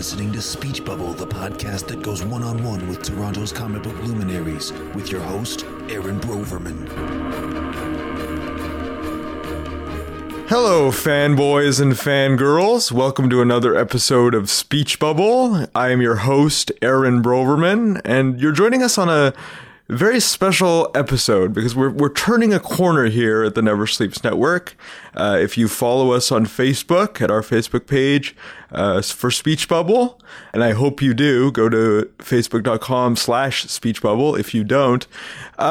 listening to Speech Bubble, the podcast that goes one-on-one with Toronto's comic book luminaries, with your host, Aaron Broverman. Hello, fanboys and fangirls. Welcome to another episode of Speech Bubble. I am your host, Aaron Broverman, and you're joining us on a very special episode because we're turning a corner here at the Never Sleeps Network. If you follow us on Facebook, at our Facebook page for Speech Bubble, and I hope you do, go to facebook.com/Speech Bubble. If you don't,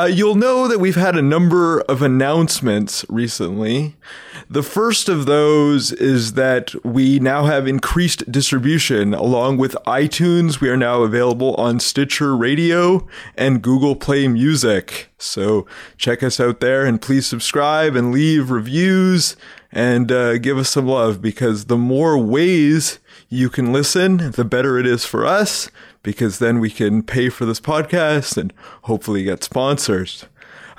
you'll know that we've had a number of announcements recently. The first of those is that we now have increased distribution along with iTunes. We are now available on Stitcher Radio and Google Play Music. So check us out there and please subscribe and leave reviews and give us some love, because the more ways you can listen, the better it is for us, because then we can pay for this podcast and hopefully get sponsors.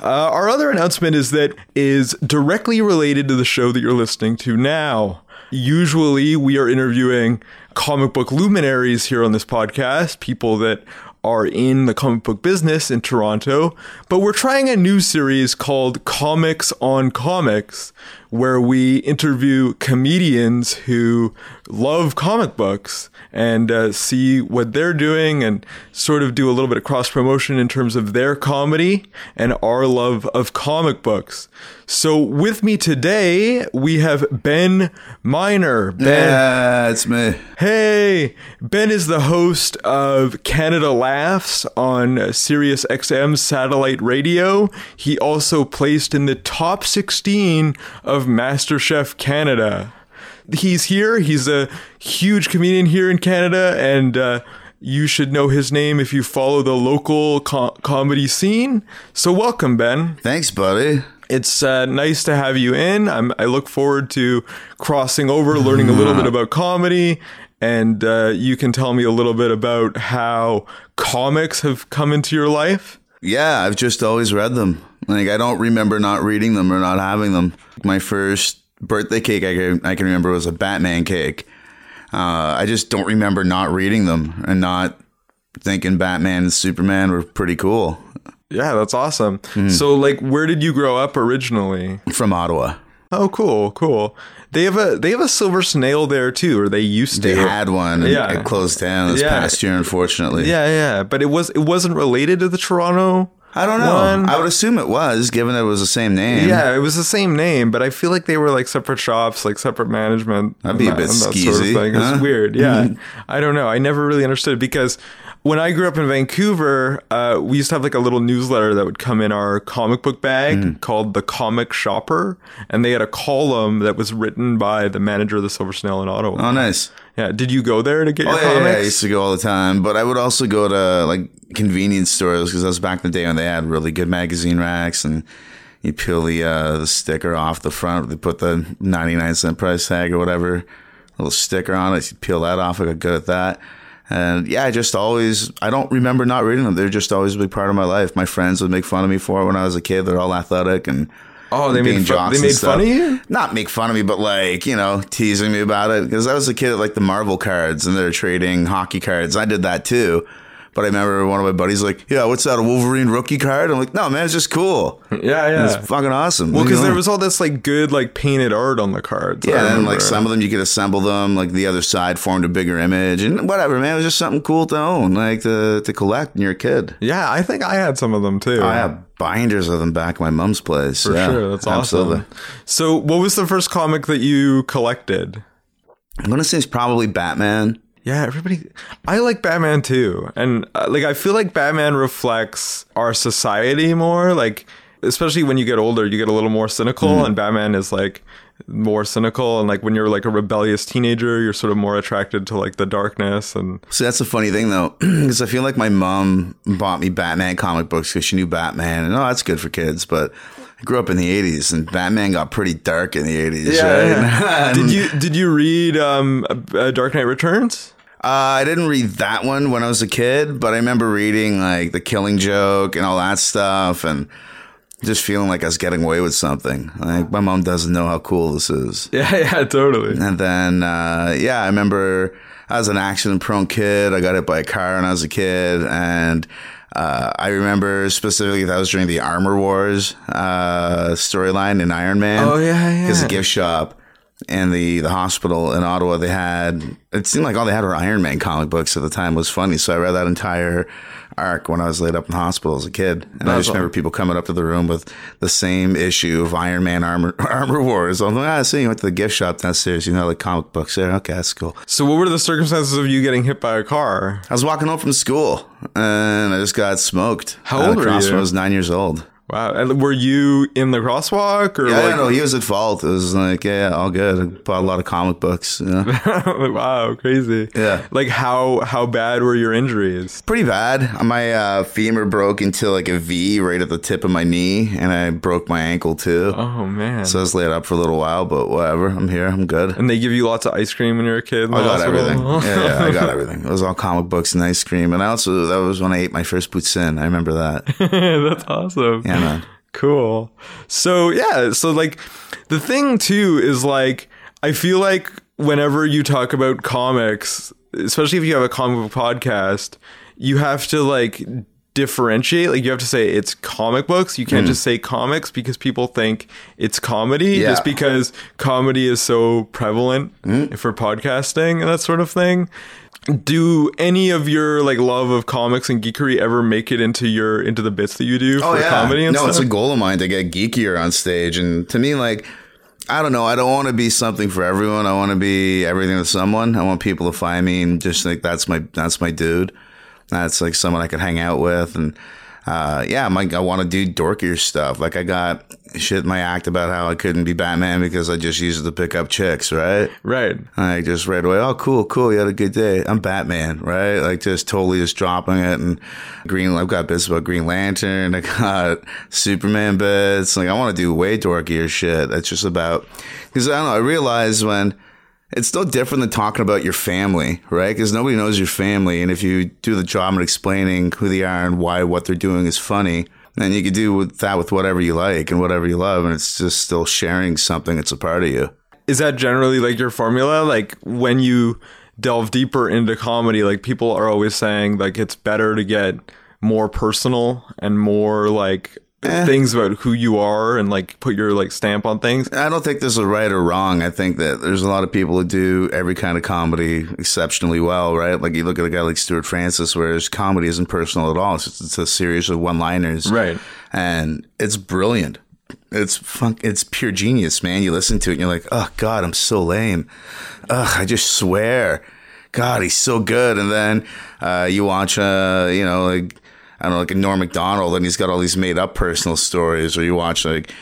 Our other announcement is that is directly related to the show that you're listening to now. Usually we are interviewing comic book luminaries here on this podcast, people that are in the comic book business in Toronto, but we're trying a new series called Comics on Comics, where we interview comedians who love comic books and see what they're doing and sort of do a little bit of cross-promotion in terms of their comedy and our love of comic books. So with me today, we have Ben Miner. Yeah, it's me. Hey, Ben is the host of Canada Laughs on Sirius XM satellite radio. He also placed in the top 16 of MasterChef Canada. He's here. He's a huge comedian here in Canada, and you should know his name if you follow the local comedy scene. So welcome, Ben. Thanks, buddy. It's nice to have you in. I look forward to crossing over, learning a little bit about comedy, and you can tell me a little bit about how comics have come into your life. Yeah, I've just always read them. Like, I don't remember not reading them or not having them. My first birthday cake I can remember was a Batman cake. I just don't remember not reading them and not thinking Batman and Superman were pretty cool. Yeah, that's awesome. So, like, where did you grow up originally? From Ottawa. Oh, cool, cool. They have a Silver Snail there too, or they used to. They had one. And yeah, it closed down this past year, unfortunately. Yeah, yeah, but it wasn't related to the Toronto. I don't know. I would assume it was, given that it was the same name. Yeah, it was the same name, but I feel like they were like separate shops, like separate management. That'd be a bit skeezy. Sort of thing. Huh? It's weird. Yeah, I don't know. I never really understood it, because when I grew up in Vancouver, we used to have like a little newsletter that would come in our comic book bag called The Comic Shopper. And they had a column that was written by the manager of the Silver Snail in Ottawa. Oh, nice. Yeah. Did you go there to get your comics? Yeah, I used to go all the time. But I would also go to like convenience stores, because that was back in the day when they had really good magazine racks. And you peel the sticker off the front. They put the 99-cent price tag or whatever, a little sticker on it. You peel that off. I got good at that. And yeah, I don't remember not reading them. They're just always a big part of my life. My friends would make fun of me for it when I was a kid. They're all athletic and they made fun of you? Not make fun of me, but like, you know, teasing me about it. Because I was a kid at like the Marvel cards and they're trading hockey cards. I did that too. But I remember one of my buddies like, yeah, what's that, a Wolverine rookie card? I'm like, no, man, it's just cool. Yeah. And it's fucking awesome. Well, because there was all this like good like painted art on the cards. Yeah, and like some of them you could assemble them. Like the other side formed a bigger image and whatever, man. It was just something cool to own, like to collect when you're a kid. Yeah, I think I had some of them too. I have binders of them back at my mom's place. For sure, that's awesome. Absolutely. So what was the first comic that you collected? I'm going to say it's probably Batman. Yeah, I like Batman too. And like, I feel like Batman reflects our society more, like, especially when you get older, you get a little more cynical and Batman is like more cynical. And like when you're like a rebellious teenager, you're sort of more attracted to like the darkness. And so that's the funny thing though, because I feel like my mom bought me Batman comic books because she knew Batman and that's good for kids. But I grew up in the 80s and Batman got pretty dark in the 80s. Yeah, right? Yeah. Did you read Dark Knight Returns? I didn't read that one when I was a kid, but I remember reading like The Killing Joke and all that stuff and just feeling like I was getting away with something. Like, my mom doesn't know how cool this is. Yeah, totally. And then, I remember I was an accident-prone kid. I got hit by a car when I was a kid, and I remember specifically that was during the Armor Wars storyline in Iron Man. Oh, yeah, yeah. Because the gift shop and the hospital in Ottawa, they had, it seemed like all they had were Iron Man comic books at the time. It was funny. So I read that entire arc when I was laid up in the hospital as a kid. And I just remember people coming up to the room with the same issue of Iron Man Armor Wars. I'm like, so you went to the gift shop downstairs, you know, like comic books there. Okay, that's cool. So what were the circumstances of you getting hit by a car? I was walking home from school and I just got smoked. How old were you? I was 9 years old. Wow. And were you in the crosswalk? Or yeah, no, he was at fault. It was like, yeah, all good. I bought a lot of comic books. You know? Wow, crazy. Yeah. Like, how bad were your injuries? Pretty bad. My femur broke into like a V right at the tip of my knee, and I broke my ankle too. Oh, man. So I was laid up for a little while, but whatever. I'm here. I'm good. And they give you lots of ice cream when you're a kid? I got everything. Yeah, I got everything. It was all comic books and ice cream. And I also, that was when I ate my first poutine. I remember that. That's awesome. Yeah. Cool. So yeah, so like the thing too is like I feel like whenever you talk about comics, especially if you have a comic book podcast, you have to like differentiate, like you have to say it's comic books. You can't just say comics because people think it's comedy just because comedy is so prevalent for podcasting and that sort of thing. Do any of your like love of comics and geekery ever make it into the bits that you do for comedy and stuff? It's a goal of mine to get geekier on stage. And to me, like, I don't know. I don't want to be something for everyone. I want to be everything to someone. I want people to find me and just think that's my dude. That's like someone I could hang out with. And I want to do dorkier stuff. Like I got shit in my act about how I couldn't be Batman because I just used it to pick up chicks, right? Right. Like just right away, oh, cool, you had a good day. I'm Batman, right? Like just totally just dropping it. And I've got bits about Green Lantern. I got Superman bits. Like I want to do way dorkier shit. That's just about, because I don't know, I realized when, it's still different than talking about your family, right? Because nobody knows your family. And if you do the job of explaining who they are and why what they're doing is funny, then you can do with whatever you like and whatever you love. And it's just still sharing something that's a part of you. Is that generally like your formula? Like when you delve deeper into comedy, like people are always saying like it's better to get more personal and more like things about who you are and like put your like stamp on things. I don't think there's a right or wrong. I think that there's a lot of people who do every kind of comedy exceptionally well, right? Like you look at a guy like Stuart Francis, where his comedy isn't personal at all. It's a series of one-liners, right? And it's brilliant. It's funk. It's pure genius, man. You listen to it and you're like, oh God, I'm so lame. Ugh, I just swear. God, he's so good. And then you watch, like a Norm Macdonald, and he's got all these made-up personal stories, or you watch, like,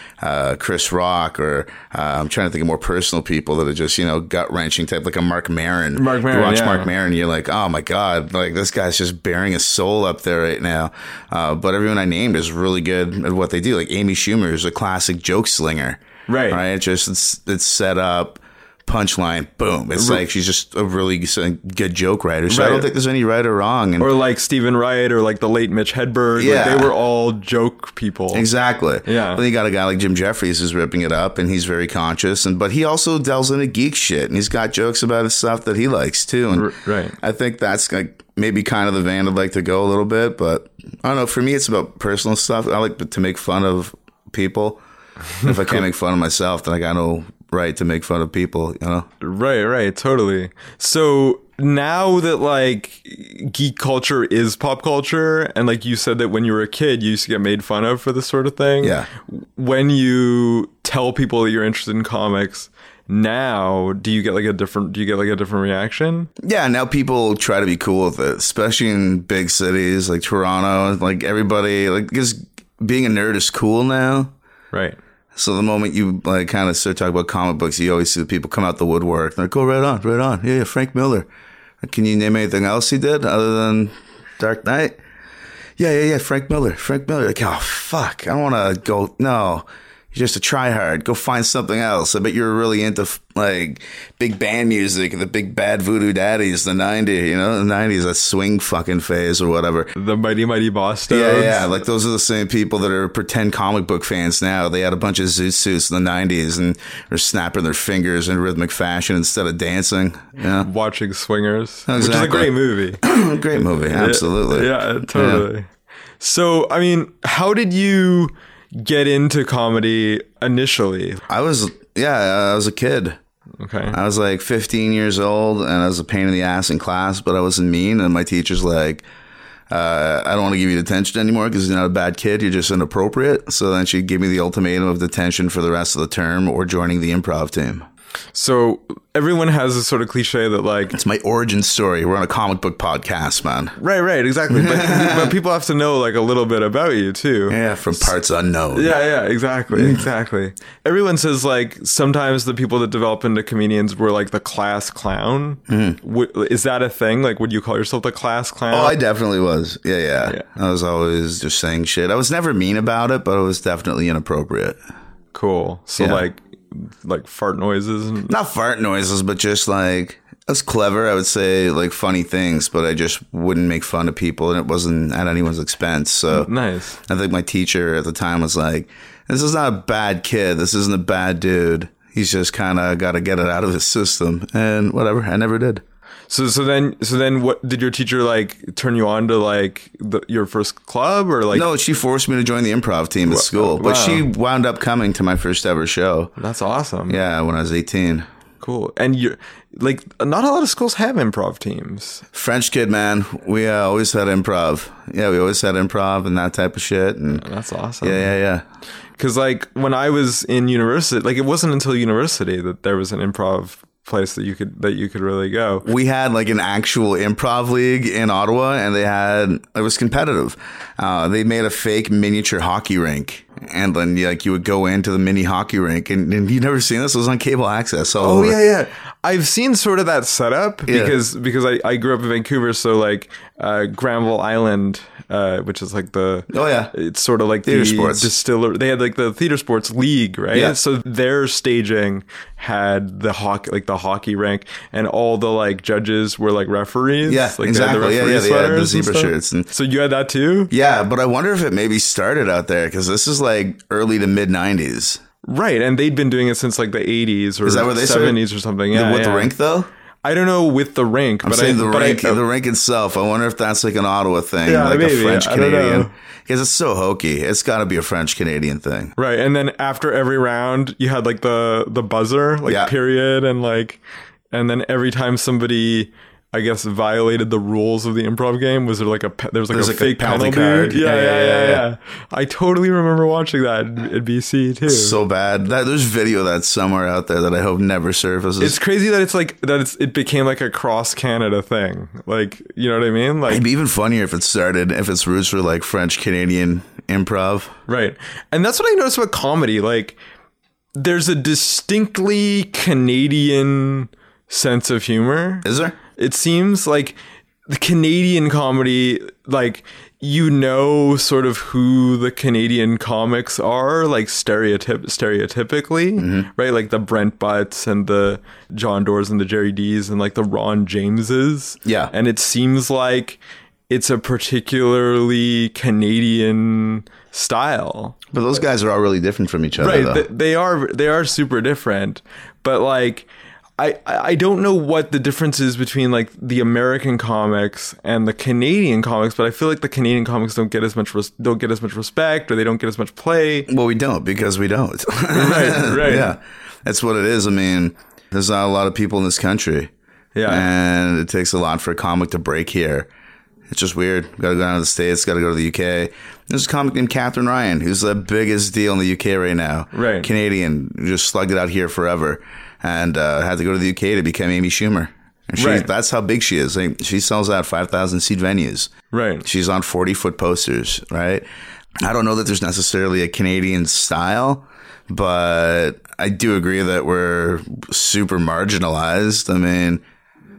Chris Rock, or I'm trying to think of more personal people that are just, you know, gut-wrenching type, like a Marc Maron. You watch Marc Maron, you're like, oh, my God, like, this guy's just bearing his soul up there right now. But everyone I named is really good at what they do. Like, Amy Schumer is a classic joke slinger. Right. Right? It's set up. Punchline, boom. It's like she's just a really good joke writer. So I don't think there's any right or wrong. And, or like Stephen Wright or like the late Mitch Hedberg. Yeah. Like they were all joke people. Exactly. Yeah. But you got a guy like Jim Jefferies who's ripping it up and he's very conscious. But he also delves into geek shit and he's got jokes about his stuff that he likes too. And I think that's like maybe kind of the vein I'd like to go a little bit. But I don't know. For me, it's about personal stuff. I like to make fun of people. If I can't make fun of myself, then I got no right to make fun of people, you know? Right, totally. So now that like geek culture is pop culture, and like you said that when you were a kid you used to get made fun of for this sort of thing. Yeah. When you tell people that you're interested in comics now, do you get like a different reaction? Yeah, now people try to be cool with it, especially in big cities like Toronto. Like everybody, like, because being a nerd is cool now. Right. So the moment you like kind of start talking about comic books, you always see the people come out the woodwork. They're like, "Go right on. Yeah, Frank Miller. Can you name anything else he did other than Dark Knight? Yeah, Frank Miller. Like, oh fuck, I don't want to go. No, You're just a tryhard. Go find something else. I bet you were really into like big band music, the big bad voodoo daddies, the 90s, you know, the 90s, that swing fucking phase or whatever. The Mighty Mighty Boston. Yeah, yeah. Like those are the same people that are pretend comic book fans now. They had a bunch of zoot suits in the 90s and are snapping their fingers in rhythmic fashion instead of dancing. Yeah. Watching Swingers. Exactly. Which is a great movie. Great movie. Absolutely. Yeah, totally. Yeah. So, I mean, how did you get into comedy initially? I was a kid. Okay. I was like 15 years old and I was a pain in the ass in class, but I wasn't mean. And my teacher's like, I don't want to give you detention anymore because you're not a bad kid. You're just inappropriate. So then she'd give me the ultimatum of detention for the rest of the term or joining the improv team. So everyone has this sort of cliche that like... It's my origin story. We're on a comic book podcast, man. Right, exactly. But people have to know like a little bit about you too. Yeah, from parts unknown. Yeah, exactly. Everyone says like sometimes the people that develop into comedians were like the class clown. Mm-hmm. Is that a thing? Like would you call yourself the class clown? Oh, I definitely was. Yeah. I was always just saying shit. I was never mean about it, but it was definitely inappropriate. Cool. So like fart noises and not fart noises, but just like that's clever. I would say like funny things, but I just wouldn't make fun of people, and it wasn't at anyone's expense. So nice. I think my teacher at the time was like, "This is not a bad kid. This isn't a bad dude. He's just kind of got to get it out of his system." And whatever, I never did. So then, what did your teacher like turn you on to like your first club or like? No, she forced me to join the improv team at school, but she wound up coming to my first ever show. That's awesome. Yeah, when I was 18. Cool. And you're like, not a lot of schools have improv teams. French kid, man. We always had improv. Yeah, we always had improv and that type of shit. And that's awesome. Yeah. Because like when I was in university, like it wasn't until university that there was an improv place that you could really go. We had like an actual improv league in Ottawa, and it was competitive. They made a fake miniature hockey rink, and then like you would go into the mini hockey rink, and you never seen this. It was on cable access. Oh yeah. I've seen sort of that setup because I grew up in Vancouver, so like Granville Island, which is like the it's sort of like theater sports distiller. They had like the theater sports league, right? Yeah. So their staging had the hockey rink, and all the like judges were like referees. Yeah, like, exactly. They had the zebra shirts. And so you had that too. Yeah, but I wonder if it maybe started out there because this is like early to mid 90s. Right, and they'd been doing it since like the 80s or 70s or something. Yeah, with the rink though? I don't know with the rink. The rink itself. I wonder if that's like an Ottawa thing, like maybe, a French-Canadian. Because it's so hokey. It's got to be a French-Canadian thing. Right, and then after every round, you had like the buzzer, like period, and like, and then every time somebody, I guess, violated the rules of the improv game. Was there like a fake penalty card? Yeah. I totally remember watching that at BC too. So bad. There's video of that somewhere out there that I hope never surfaces. It's crazy that it became like a cross Canada thing. Like, you know what I mean? Like, it'd be even funnier if its roots were like French Canadian improv. Right. And that's what I noticed about comedy. Like, there's a distinctly Canadian sense of humor. Is there? It seems like the Canadian comedy, like, you know, sort of who the Canadian comics are, like stereotypically, mm-hmm. right? Like the Brent Butts and the John Doors and the Jerry D's and like the Ron Jameses. Yeah. And it seems like it's a particularly Canadian style. But those guys are all really different from each other. Right. Though. They are super different. But like, I don't know what the difference is between like the American comics and the Canadian comics, but I feel like the Canadian comics don't get as much respect, or they don't get as much play. Well, we don't because we don't. Right. Yeah, that's what it is. I mean, there's not a lot of people in this country. Yeah, and it takes a lot for a comic to break here. It's just weird. Got to go down to the States. Got to go to the UK. There's a comic named Catherine Ryan, who's the biggest deal in the UK right now. Right, Canadian, just slugged it out here forever. And had to go to the UK to become Amy Schumer. And that's how big she is. Like, she sells out 5,000 seat venues. Right. She's on 40-foot posters, right? I don't know that there's necessarily a Canadian style, but I do agree that we're super marginalized. I mean,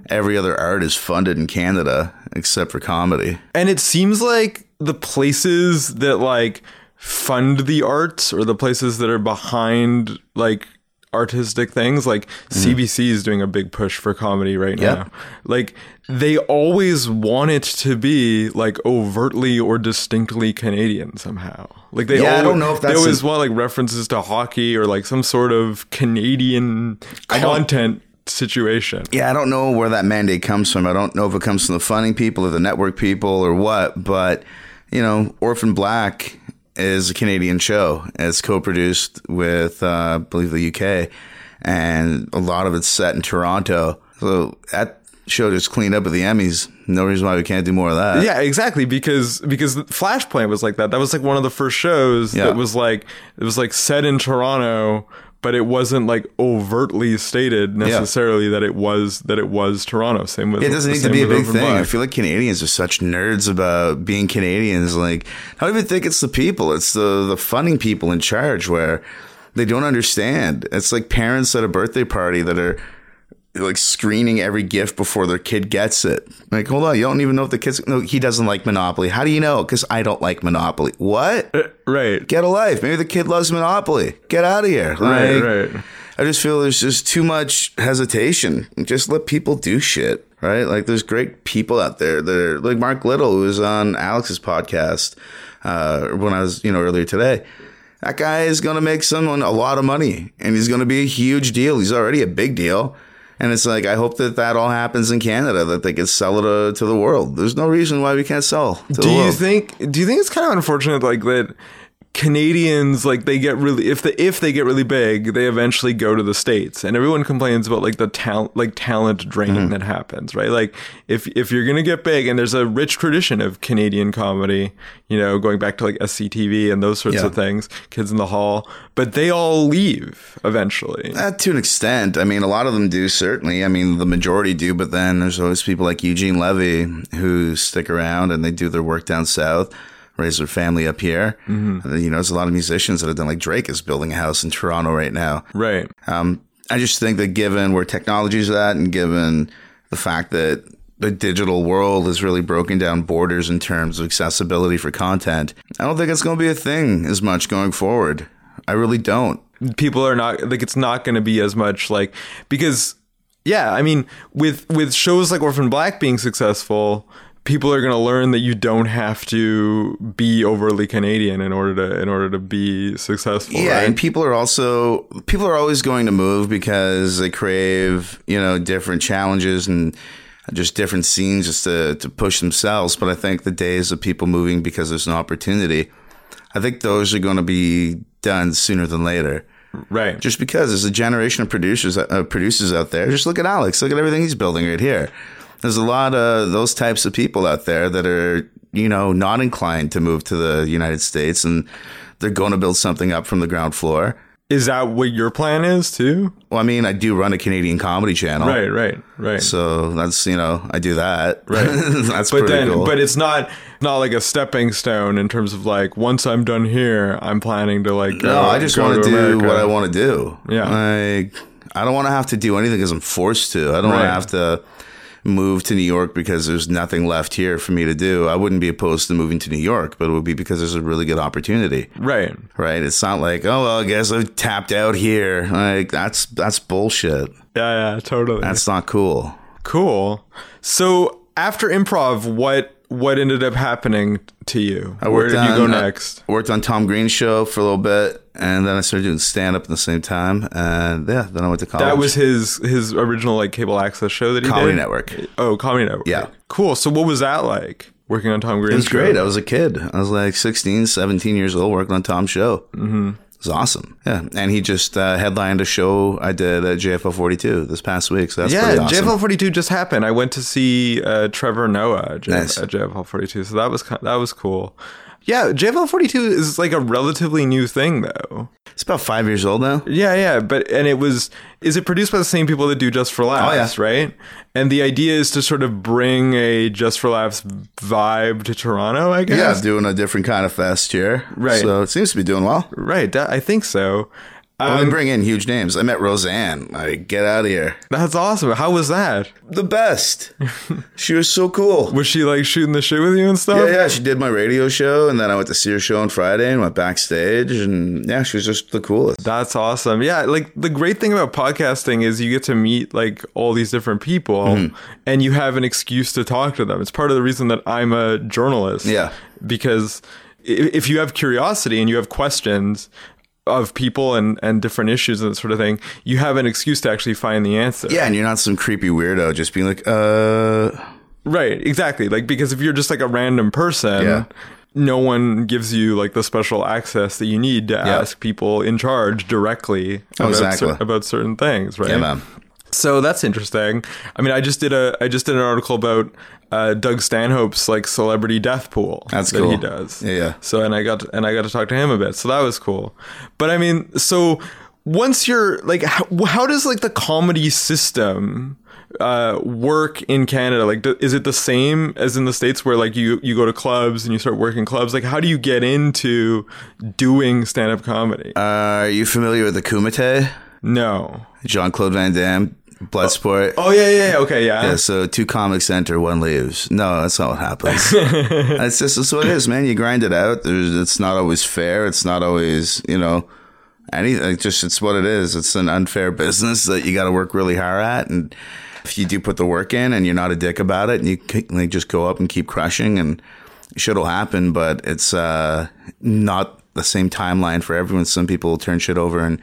every other art is funded in Canada except for comedy. And it seems like the places that like fund the arts or the places that are behind like artistic things. Like CBC is doing a big push for comedy right now. Like they always want it to be like overtly or distinctly Canadian somehow. Like they always, I don't know if that's they always want like references to hockey or like some sort of Canadian content situation. I don't know where that mandate comes from. I don't know if it comes from the funding people or the network people or what, but you know, Orphan Black is a Canadian show. It's co-produced with, I believe, the UK, and a lot of it's set in Toronto. So that show just cleaned up at the Emmys. No reason why we can't do more of that. Yeah, exactly. Because Flashpoint was like that. That was like one of the first shows that was like, it was like set in Toronto, but it wasn't like overtly stated necessarily that it was Toronto. Same with it doesn't need to be a big thing. I feel like Canadians are such nerds about being Canadians. Like, I don't even think it's the people; it's the funding people in charge where they don't understand. It's like parents at a birthday party that are like screening every gift before their kid gets it. Like, hold on, you don't even know if the kid's... No, he doesn't like Monopoly. How do you know? Because I don't like Monopoly. What? Right. Get a life. Maybe the kid loves Monopoly. Get out of here. Like, right. I just feel there's just too much hesitation. Just let people do shit, right? Like, there's great people out there that are... Like Mark Little, who was on Alex's podcast when I was, earlier today. That guy is going to make someone a lot of money, and he's going to be a huge deal. He's already a big deal. And it's like, I hope that all happens in Canada, that they can sell it to the world. There's no reason why we can't sell to the world. Do you think it's kind of unfortunate, like, that Canadians, like, they get really, if they get really big, they eventually go to the States, and everyone complains about like the talent draining that happens, right? Like, if you're gonna get big, and there's a rich tradition of Canadian comedy, going back to like SCTV and those sorts of things, Kids in the Hall, but they all leave eventually. To an extent, I mean, a lot of them do certainly. I mean, the majority do, but then there's always people like Eugene Levy who stick around and they do their work down south. Raise their family up here. There's a lot of musicians that have done, like Drake is building a house in Toronto right now. Right. I just think that given where technology's at and given the fact that the digital world has really broken down borders in terms of accessibility for content, I don't think it's going to be a thing as much going forward. I really don't. People are not, like, it's not going to be as much, like, because, I mean, with shows like Orphan Black being successful, people are going to learn that you don't have to be overly Canadian in order to be successful. Yeah, right? And people are always going to move because they crave different challenges and just different scenes just to push themselves. But I think the days of people moving because there's an opportunity, I think those are going to be done sooner than later. Right. Just because there's a generation of producers out there. Just look at Alex. Look at everything he's building right here. There's a lot of those types of people out there that are, not inclined to move to the United States, and they're going to build something up from the ground floor. Is that what your plan is too? Well, I mean, I do run a Canadian comedy channel. Right. So that's, I do that. Right. That's pretty cool. But it's not like a stepping stone in terms of like, once I'm done here, I'm planning to like, no, I just want to do America. What I want to do. Yeah. Like, I don't want to have to do anything because I'm forced to. I don't want to have to move to New York because there's nothing left here for me to do. I wouldn't be opposed to moving to New York, but it would be because there's a really good opportunity. Right. It's not like, oh, well, I guess I've tapped out here. Like, that's bullshit. Yeah, totally. That's not cool. Cool. So after improv, what ended up happening to you? Where did you go next? I worked on Tom Green's show for a little bit, and then I started doing stand-up at the same time, and then I went to college. That was his original, like, cable access show that he did? Comedy Network. Oh, Comedy Network. Yeah. Cool. So what was that like, working on Tom Green's show? It was great. I was a kid. I was, like, 16, 17 years old, working on Tom's show. Mm-hmm. It was awesome. Yeah. And he just headlined a show I did at JFL 42 this past week. So that's pretty awesome. JFL 42 just happened. I went to see Trevor Noah at JFL 42. So that was cool. Yeah. JFL 42 is like a relatively new thing, though. It's about 5 years old now. Yeah. Is it produced by the same people that do Just for Laughs, right? And the idea is to sort of bring a Just for Laughs vibe to Toronto, I guess. Yeah, doing a different kind of fest here. Right. So it seems to be doing well. Right. I think so. Well, they bring in huge names. I met Roseanne. Like, get out of here. That's awesome. How was that? The best. She was so cool. Was she like shooting the shit with you and stuff? Yeah. She did my radio show, and then I went to see her show on Friday and went backstage. And yeah, she was just the coolest. That's awesome. Yeah. Like, the great thing about podcasting is you get to meet like all these different people and you have an excuse to talk to them. It's part of the reason that I'm a journalist. Yeah. Because if you have curiosity and you have questions of people and different issues and that sort of thing, you have an excuse to actually find the answer. Yeah, and you're not some creepy weirdo just being like, Right, exactly. Like, because if you're just like a random person, no one gives you like the special access that you need to ask people in charge directly about certain things, right? Yeah, man. So that's interesting. I mean, I just did an article about Doug Stanhope's like celebrity death pool. That's cool. That he does. Yeah. So and I got to talk to him a bit. So that was cool. But I mean, so once you're like, how does like the comedy system work in Canada? Like, is it the same as in the States where like you go to clubs and you start working clubs? Like, how do you get into doing stand-up comedy? Are you familiar with the Kumite? No. Jean-Claude Van Damme. Bloodsport. Oh, yeah. Okay, yeah. Yeah, so two comics enter, one leaves. No, that's not what happens. That's what it is, man. You grind it out. It's not always fair. It's not always, anything. Just, it's what it is. It's an unfair business that you got to work really hard at. And if you do put the work in and you're not a dick about it, and you just go up and keep crushing, and shit will happen. But it's not the same timeline for everyone. Some people will turn shit over and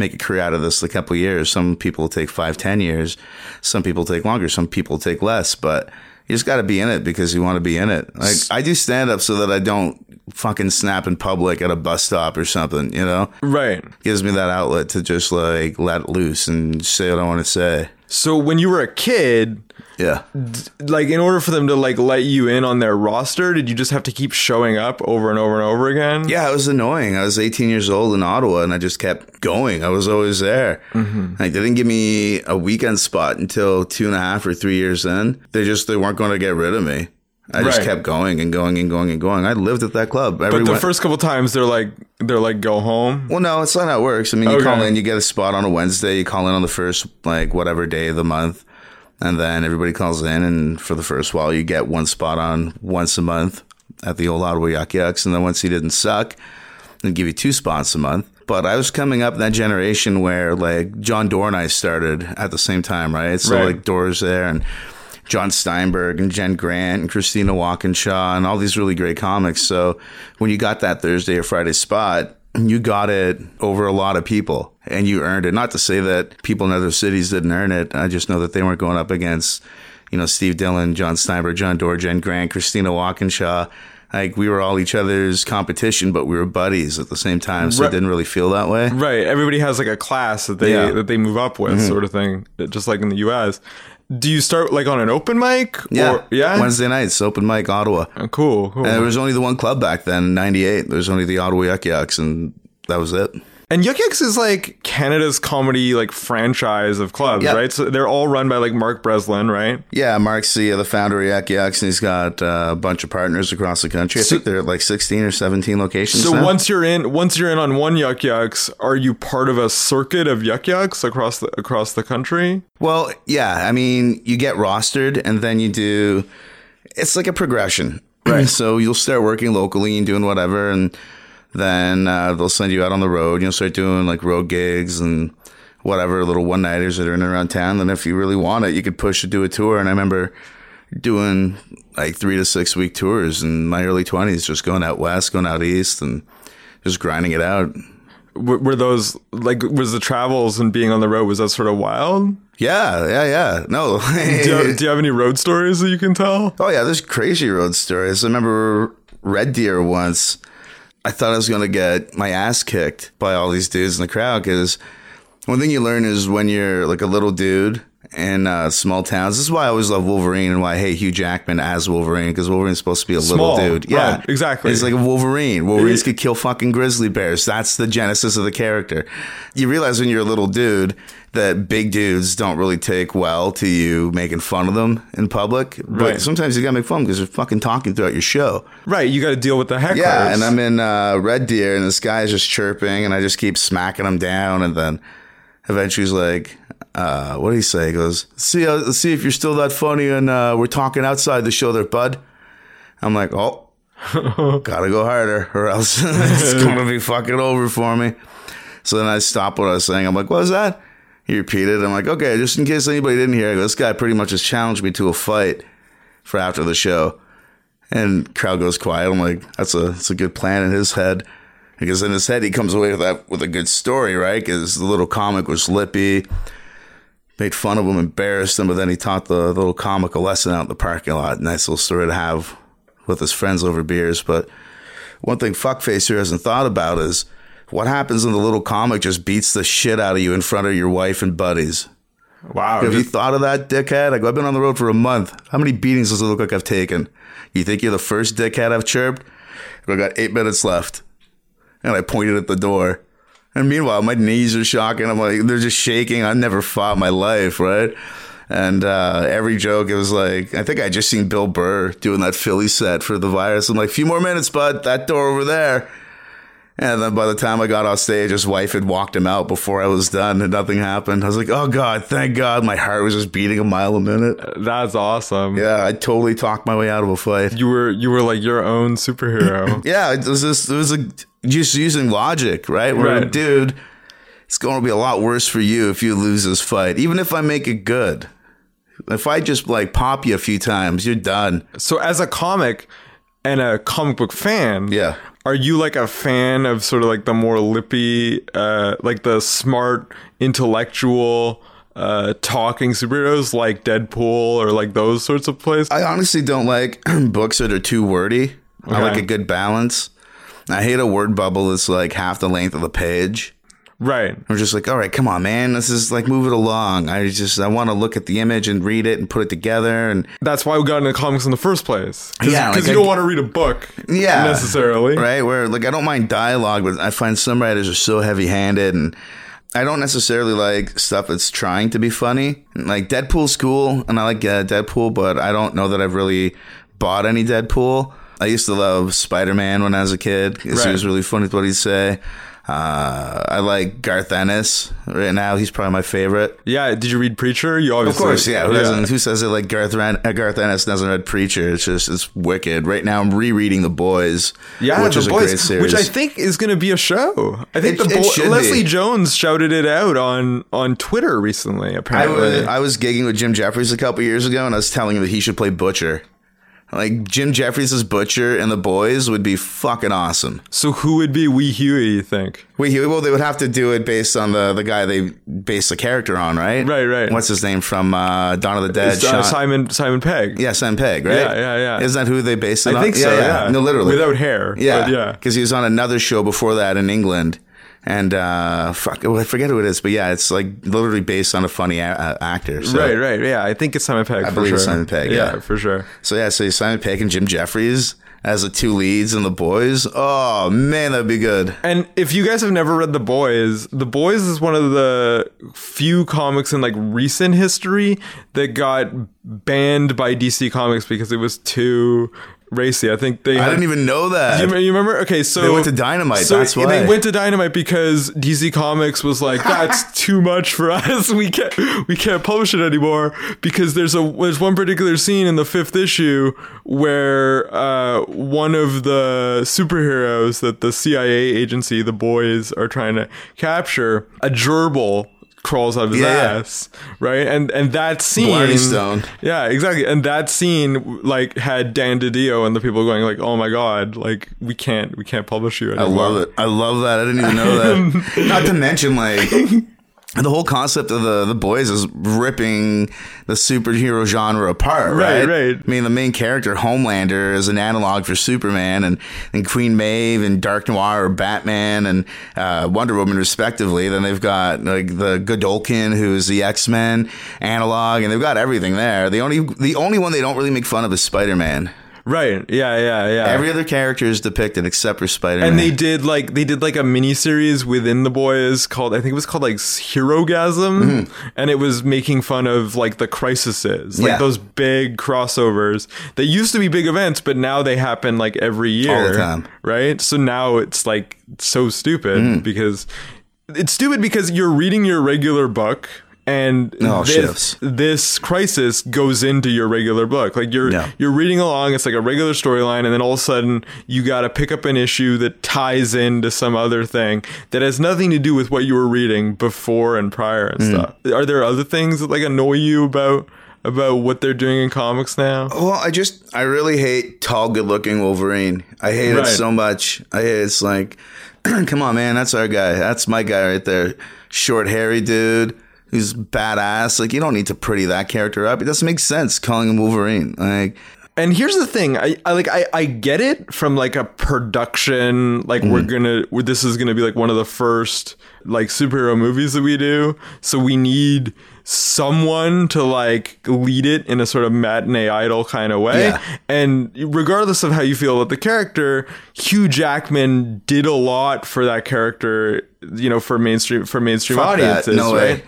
make a career out of this a couple of years. Some people take 5-10 years. Some people take longer. Some people take less. But you just got to be in it because you want to be in it. Like, I do stand up so that I don't fucking snap in public at a bus stop or something, Right. Gives me that outlet to just like let loose and say what I want to say. So when you were a kid, like in order for them to like let you in on their roster, did you just have to keep showing up over and over and over again? Yeah, it was annoying. I was 18 years old in Ottawa, and I just kept going. I was always there. Mm-hmm. Like, they didn't give me a weekend spot until 2.5 or 3 years in. They weren't going to get rid of me. I just kept going and going and going and going. I lived at that club. But the first couple times, they're like, go home? Well, no, it's not how it works. I mean, you call in, you get a spot on a Wednesday. You call in on the first, like, whatever day of the month. And then everybody calls in. And for the first while, you get one spot on once a month at the old Ottawa Yuck Yucks. And then once you didn't suck, they'd give you 2 spots a month. But I was coming up in that generation where, like, John Doerr and I started at the same time, right? So, like, Doerr's there and John Steinberg and Jen Grant and Christina Walkinshaw and all these really great comics. So when you got that Thursday or Friday spot, you got it over a lot of people and you earned it. Not to say that people in other cities didn't earn it. I just know that they weren't going up against, Steve Dillon, John Steinberg, John Doerr, Jen Grant, Christina Walkinshaw. Like, we were all each other's competition, but we were buddies at the same time, so it didn't really feel that way. Right. Everybody has, like, a class that they move up with, sort of thing, just like in the U.S. Do you start, like, on an open mic? Yeah. Wednesday nights, open mic, Ottawa. Oh, cool. And there was only the one club back then, in 98. There was only the Ottawa Yuck Yucks, and that was it. And Yuck Yucks is like Canada's comedy like franchise of clubs, right? So they're all run by like Mark Breslin, right? Yeah, Mark's the founder of Yuck Yucks, and he's got a bunch of partners across the country. I think they're at like 16 or 17 locations. So now, once you're in on one Yuck Yucks, are you part of a circuit of Yuck Yucks across the country? Well, yeah, I mean, you get rostered, and then you do. It's like a progression, right? So you'll start working locally and doing whatever, and then they'll send you out on the road. You'll start doing like road gigs and whatever, little one-nighters that are in and around town. Then if you really want it, you could push to do a tour. And I remember doing like 3 to 6 week tours in my early 20s, just going out west, going out east, and just grinding it out. Were those like, was the travels and being on the road, was that sort of wild? Yeah. No. do you have any road stories that you can tell? Oh yeah, there's crazy road stories. I remember Red Deer once. I thought I was going to get my ass kicked by all these dudes in the crowd, because one thing you learn is when you're like a little dude and small towns. This is why I always love Wolverine and why I hate Hugh Jackman as Wolverine, because Wolverine's supposed to be a small, little dude. Yeah, right, exactly. He's like a Wolverine. Wolverines could kill fucking grizzly bears. That's the genesis of the character. You realize when you're a little dude that big dudes don't really take well to you making fun of them in public. But sometimes you got to make fun because they're fucking talking throughout your show. Right. You got to deal with the hecklers. Yeah. And I'm in Red Deer and this guy's just chirping and I just keep smacking him down. And then eventually he's like, what did he say? He goes, see if you're still that funny. And we're talking outside the show there, bud. I'm like, oh, gotta go harder or else it's going to be fucking over for me. So then I stopped what I was saying. I'm like, what was that? He repeated. I'm like, okay, just in case anybody didn't hear, I go, this guy pretty much has challenged me to a fight for after the show. And crowd goes quiet. I'm like, that's a good plan in his head. Because in his head, he comes away with a good story, right? Because the little comic was lippy, made fun of him, embarrassed him, but then he taught the little comic a lesson out in the parking lot. Nice little story to have with his friends over beers. But one thing Fuckface here hasn't thought about is, what happens when the little comic just beats the shit out of you in front of your wife and buddies? Wow. Have you thought of that, dickhead? I go, I've been on the road for a month. How many beatings does it look like I've taken? You think you're the first dickhead I've chirped? I got 8 minutes left. And I pointed at the door. And meanwhile, my knees are shocking. I'm like, they're just shaking. I've never fought in my life, right? And every joke, it was like, I think I just seen Bill Burr doing that Philly set for The Virus. I'm like, a few more minutes, bud. That door over there. And then by the time I got off stage, his wife had walked him out before I was done and nothing happened. I was like, oh, God, thank God. My heart was just beating a mile a minute. That's awesome. Yeah, I totally talked my way out of a fight. You were like your own superhero. Yeah, it was just using logic, right? Where, right. Dude, it's going to be a lot worse for you if you lose this fight, even if I make it good. If I just like pop you a few times, you're done. So as a comic and a comic book fan, yeah. Are you like a fan of sort of like the more lippy, like the smart, intellectual, talking superheroes like Deadpool or like those sorts of plays? I honestly don't like books that are too wordy. Okay. I like a good balance. I hate a word bubble that's like half the length of the page. Right. I'm just like, all right, come on, man. This is like, move it along. I want to look at the image and read it and put it together. And that's why we got into comics in the first place. Yeah. Because like, you don't want to read a book. Yeah. Necessarily. Right. Where like, I don't mind dialogue, but I find some writers are so heavy handed and I don't necessarily like stuff that's trying to be funny. Like Deadpool's cool. And I like Deadpool, but I don't know that I've really bought any Deadpool. I used to love Spider-Man when I was a kid. Right. It was really funny with what he'd say. I like Garth Ennis right now. He's probably my favorite. Yeah. Did you read Preacher? You obviously. Of course. Yeah. Who says it like Garth Ennis doesn't read Preacher? It's just, it's wicked. Right now I'm rereading The Boys. Yeah. Which is a great series. Which I think is going to be a show. I think Leslie Jones shouted it out on Twitter recently. Apparently. I was gigging with Jim Jefferies a couple years ago and I was telling him that he should play Butcher. Like, Jim Jefferies as Butcher and The Boys would be fucking awesome. So who would be Wee Huey, you think? Wee Huey? Well, they would have to do it based on the guy they based the character on, right? Right. What's his name from Dawn of the Dead? Simon Pegg. Yeah, Simon Pegg, right? Yeah. Isn't that who they based it on? I think so, yeah. No, literally. Without hair. Yeah. Because he was on another show before that in England. And I forget who it is, but yeah, it's like literally based on a funny actor. So. Right. Yeah, I think it's Simon Pegg. I believe it's Simon Pegg. Yeah, for sure. So Simon Pegg and Jim Jefferies as the two leads in The Boys. Oh man, that'd be good. And if you guys have never read The Boys is one of the few comics in like recent history that got banned by DC Comics because it was too racy. I think they. I didn't even know that. You remember? Okay, so they went to Dynamite. So that's why they went to Dynamite because DC Comics was like, "That's too much for us. We can't publish it anymore." Because there's one particular scene in the fifth issue where one of the superheroes that the CIA agency, the Boys, are trying to capture, a gerbil crawls out of his ass, right? And that scene, Blarneystone. Yeah, exactly. And that scene like had Dan DiDio and the people going like, "Oh my god, like we can't publish you anymore." I love it. I love that. I didn't even know that. Not to mention like the whole concept of the boys is ripping the superhero genre apart, right? I mean, the main character, Homelander, is an analog for Superman, and Queen Maeve and Dark Noir or Batman and Wonder Woman, respectively. Then they've got like the Godolkin, who's the X-Men analog, and they've got everything there. The only one they don't really make fun of is Spider-Man. Right. Yeah. Every other character is depicted except for Spider-Man. And they did like a miniseries within the boys called, I think it was called like Herogasm. Mm-hmm. And it was making fun of like the crises, like those big crossovers that used to be big events, but now they happen like every year. All the time. Right. So now it's like so stupid because it's stupid because you're reading your regular book. And this crisis goes into your regular book. Like you're reading along. It's like a regular storyline. And then all of a sudden you got to pick up an issue that ties into some other thing that has nothing to do with what you were reading before and prior and stuff. Are there other things that like annoy you about what they're doing in comics now? Well, I really hate tall, good looking Wolverine. I hate it so much. It's like, come on, man. That's our guy. That's my guy right there. Short, hairy dude. He's badass. Like, you don't need to pretty that character up. It doesn't make sense calling him Wolverine. Like, and here's the thing. I get it from like a production. Like this is gonna be like one of the first like superhero movies that we do. So we need someone to like lead it in a sort of matinee idol kind of way. Yeah. And regardless of how you feel about the character, Hugh Jackman did a lot for that character, you know, for mainstream audiences. No way.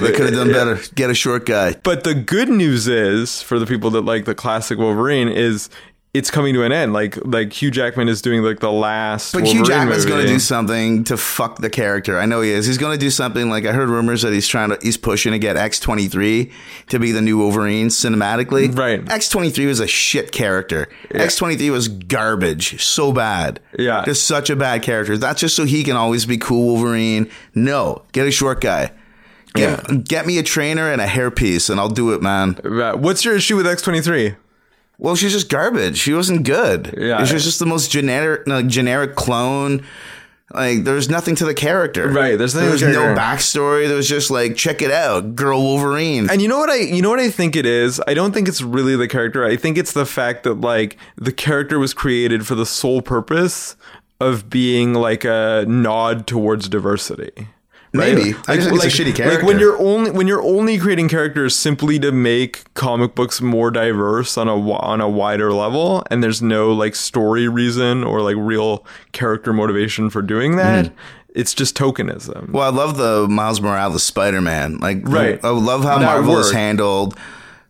They could have done better. Get a short guy. But the good news is for the people that like the classic Wolverine is it's coming to an end. Like Hugh Jackman is doing like the last. But Wolverine Hugh Jackman's going to do something to fuck the character. I know he is. He's going to do something. Like I heard rumors that he's pushing to get X-23 to be the new Wolverine cinematically. Right. X-23 was a shit character. Yeah. X-23 was garbage. So bad. Yeah. Just such a bad character. That's just so he can always be cool Wolverine. No, get a short guy. Get me a trainer and a hairpiece and I'll do it, man. Right. What's your issue with X-23? Well, she's just garbage. She wasn't good. Yeah. She was just the most generic clone. Like, there was nothing to the character. Right. There was no backstory. There was just like, check it out, girl Wolverine. And you know what I think it is? I don't think it's really the character. I think it's the fact that like the character was created for the sole purpose of being like a nod towards diversity. Right? Maybe. I just think it's a shitty character. Like when you're only creating characters simply to make comic books more diverse on a wider level, and there's no like story reason or like real character motivation for doing that. It's just tokenism. Well, I love the Miles Morales Spider-Man. Like, I love how Marvel has handled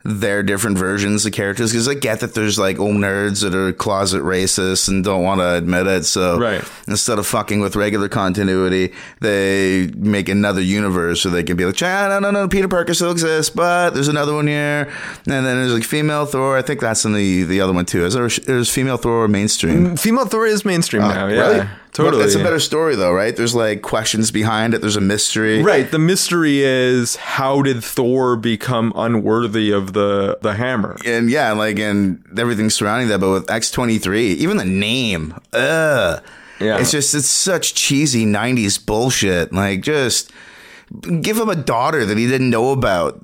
their different versions of characters, because I get that there's like old nerds that are closet racists and don't want to admit it, so instead of fucking with regular continuity, they make another universe so they can be like, no, Peter Parker still exists, but there's another one here. And then there's like Female Thor. I think that's in the other one too. Is Female Thor mainstream? Female Thor is mainstream now. Really? Totally. But that's a better story, though, right? There's like questions behind it. There's a mystery. Right. The mystery is, how did Thor become unworthy of the hammer? And and everything surrounding that. But with X-23, even the name, it's such cheesy 90s bullshit. Like, just give him a daughter that he didn't know about.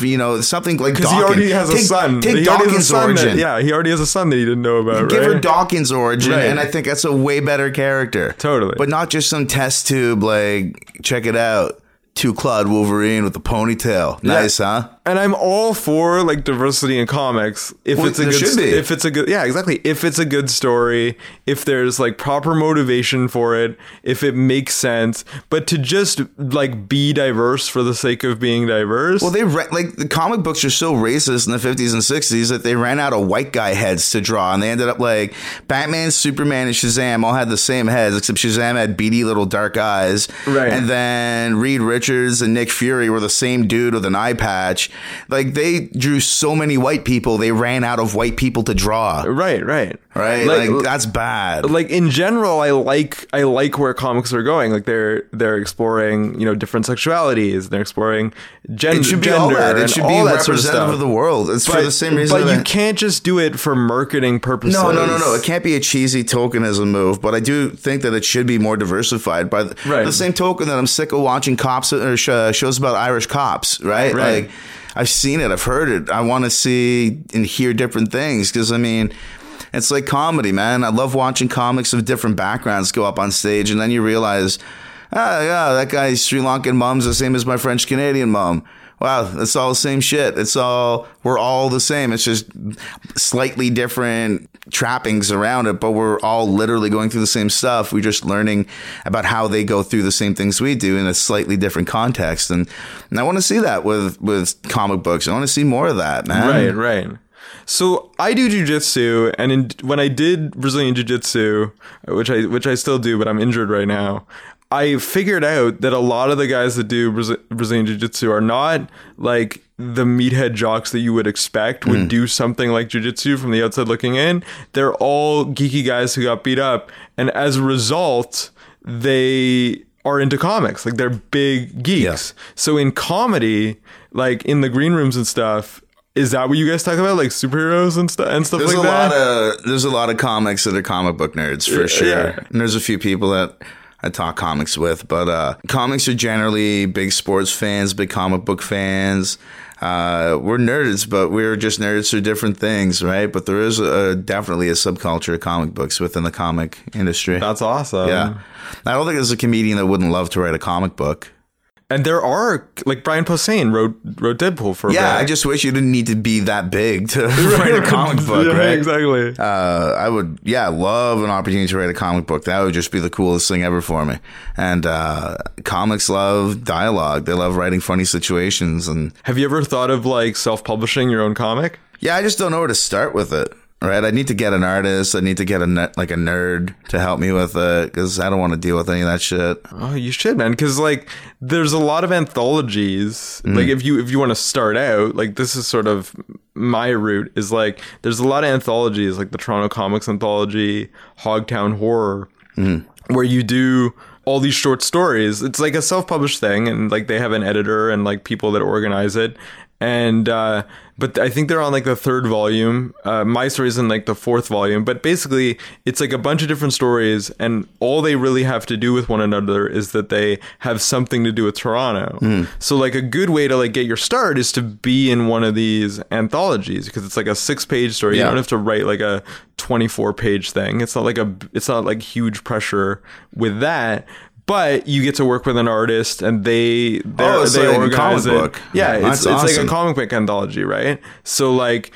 You know, something like Dawkins. Because he already has a son. Take Dawkins' origin. He already has a son that he didn't know about, right? Give her Dawkins' origin, and I think that's a way better character. Totally. But not just some test tube, like, check it out, two-clawed Wolverine with a ponytail. Nice, huh? And I'm all for like diversity in comics if it's a good story, if there's like proper motivation for it, if it makes sense. But to just like be diverse for the sake of being diverse. Well, like the comic books are so racist in the 50s and 60s that they ran out of white guy heads to draw, and they ended up like Batman, Superman, and Shazam all had the same heads, except Shazam had beady little dark eyes. Right. And then Reed Richards and Nick Fury were the same dude with an eye patch. Like, they drew so many white people, they ran out of white people to draw. Right. Like that's bad. Like, in general, I like where comics are going. Like, they're exploring, you know, different sexualities. They're exploring gender. It should be all that. It should be representative of the world. It's for the same reason. But you can't just do it for marketing purposes. No. It can't be a cheesy tokenism move. But I do think that it should be more diversified. By the same token that I'm sick of watching cops or shows about Irish cops. Right. Like, I've seen it. I've heard it. I want to see and hear different things because, I mean, it's like comedy, man. I love watching comics of different backgrounds go up on stage, and then you realize, that guy's Sri Lankan mom's the same as my French Canadian mom. Wow, it's all the same shit. We're all the same. It's just slightly different trappings around it, but we're all literally going through the same stuff. We're just learning about how they go through the same things we do in a slightly different context. And I want to see that with comic books. I want to see more of that, man. Right. So I do jiu-jitsu, and when I did Brazilian jiu-jitsu, which I still do, but I'm injured right now, I figured out that a lot of the guys that do Brazilian jiu-jitsu are not like the meathead jocks that you would expect would do something like jiu-jitsu from the outside looking in. They're all geeky guys who got beat up, and as a result, they are into comics. Like, they're big geeks. Yeah. So in comedy, like in the green rooms and stuff, is that what you guys talk about? Like superheroes and stuff like that? There's a lot of comics that are comic book nerds, for sure. Yeah. And there's a few people that I talk comics with. But comics are generally big sports fans, big comic book fans. We're nerds, but we're just nerds for different things, right? But there is definitely a subculture of comic books within the comic industry. That's awesome. Yeah. I don't think there's a comedian that wouldn't love to write a comic book. And there are, like, Brian Posehn wrote Deadpool for a bit. Yeah, I just wish you didn't need to be that big to write a comic book, right? Exactly. I would, love an opportunity to write a comic book. That would just be the coolest thing ever for me. And comics love dialogue. They love writing funny situations. And have you ever thought of, like, self-publishing your own comic? Yeah, I just don't know where to start with it. Right, I need to get an artist. I need to get a nerd to help me with it because I don't want to deal with any of that shit. Oh, you should, man. Because like, there's a lot of anthologies. Mm-hmm. Like, if you want to start out, like this is sort of my route. Is like, there's a lot of anthologies, like the Toronto Comics Anthology, Hogtown Horror, where you do all these short stories. It's like a self-published thing, and like they have an editor and like people that organize it. And, but I think they're on like the third volume. My story's in like the fourth volume, but basically it's like a bunch of different stories, and all they really have to do with one another is that they have something to do with Toronto. So like a good way to like get your start is to be in one of these anthologies, because it's like a 6-page story. You don't have to write like a 24-page thing. It's not like huge pressure with that. But you get to work with an artist, and they like organize a comic book. Yeah, it's awesome. It's like a comic book anthology, right? So like,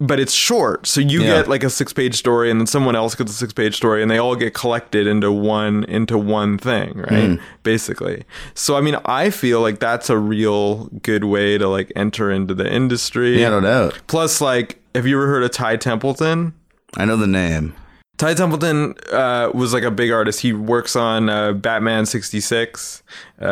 but it's short. So you get like a 6-page story, and then someone else gets a 6-page story, and they all get collected into one thing, right? Basically. So I mean, I feel like that's a real good way to like enter into the industry. Yeah, no doubt. Plus, like, have you ever heard of Ty Templeton? I know the name. Ty Templeton was like a big artist. He works on Batman 66.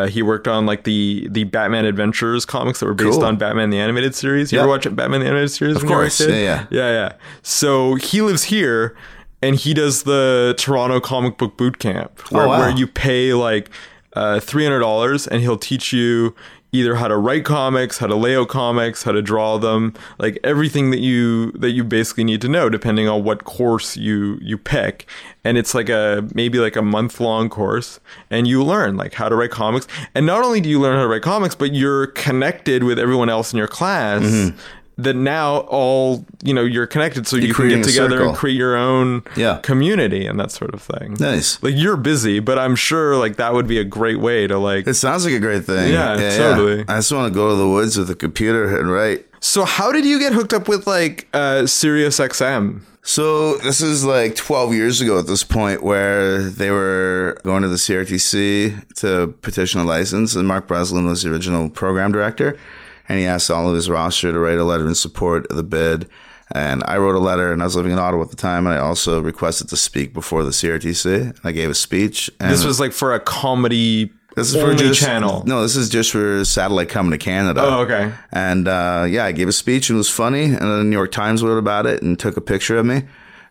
He worked on like the Batman Adventures comics that were based on Batman the Animated Series. You ever watch Batman the Animated Series? Of course. Yeah. So he lives here, and he does the Toronto Comic Book Boot Camp, where you pay like $300, and he'll teach you either how to write comics, how to lay out comics, how to draw them, like everything that you basically need to know, depending on what course you pick. And it's like maybe like a month-long course, and you learn like how to write comics. And not only do you learn how to write comics, but you're connected with everyone else in your class. That now all, you know, you're connected, so you can get together and create your own community and that sort of thing. Nice. Like, you're busy, but I'm sure like that would be a great way to like. It sounds like a great thing. Yeah, totally. I just want to go to the woods with a computer and write. So how did you get hooked up with like Sirius XM? So this is like 12 years ago at this point, where they were going to the CRTC to petition a license, and Mark Breslin was the original program director. And he asked all of his roster to write a letter in support of the bid. And I wrote a letter, and I was living in Ottawa at the time. And I also requested to speak before the CRTC. And I gave a speech. And this was like for a comedy This is for just channel. No, this is just for satellite coming to Canada. Oh, okay. And yeah, I gave a speech and it was funny. And the New York Times wrote about it and took a picture of me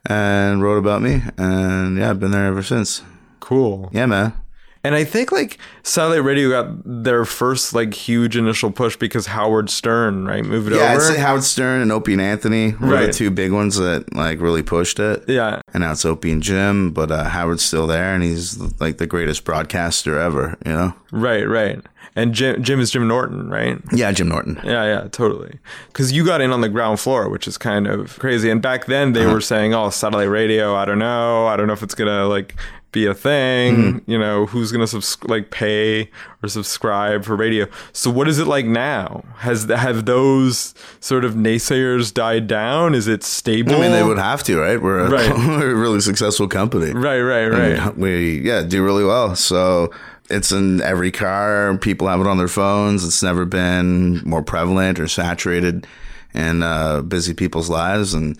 and wrote about me. And yeah, I've been there ever since. Cool. Yeah, man. And I think like satellite radio got their first like huge initial push because Howard Stern, right, moved over. Yeah, I'd say Howard Stern and Opie and Anthony were the two big ones that like really pushed it. Yeah. And now it's Opie and Jim, but Howard's still there and he's like the greatest broadcaster ever, you know? Right, right. And Jim is Jim Norton, right? Yeah, Jim Norton. Yeah, yeah, totally. Because you got in on the ground floor, which is kind of crazy. And back then they were saying, oh, satellite radio, I don't know if it's going to like be a thing, you know, who's going to pay or subscribe for radio. So what is it like now? Have those sort of naysayers died down? Is it stable? I mean, they would have to, right? We're a really successful company. Right. And we do really well. So it's in every car. People have it on their phones. It's never been more prevalent or saturated in busy people's lives. And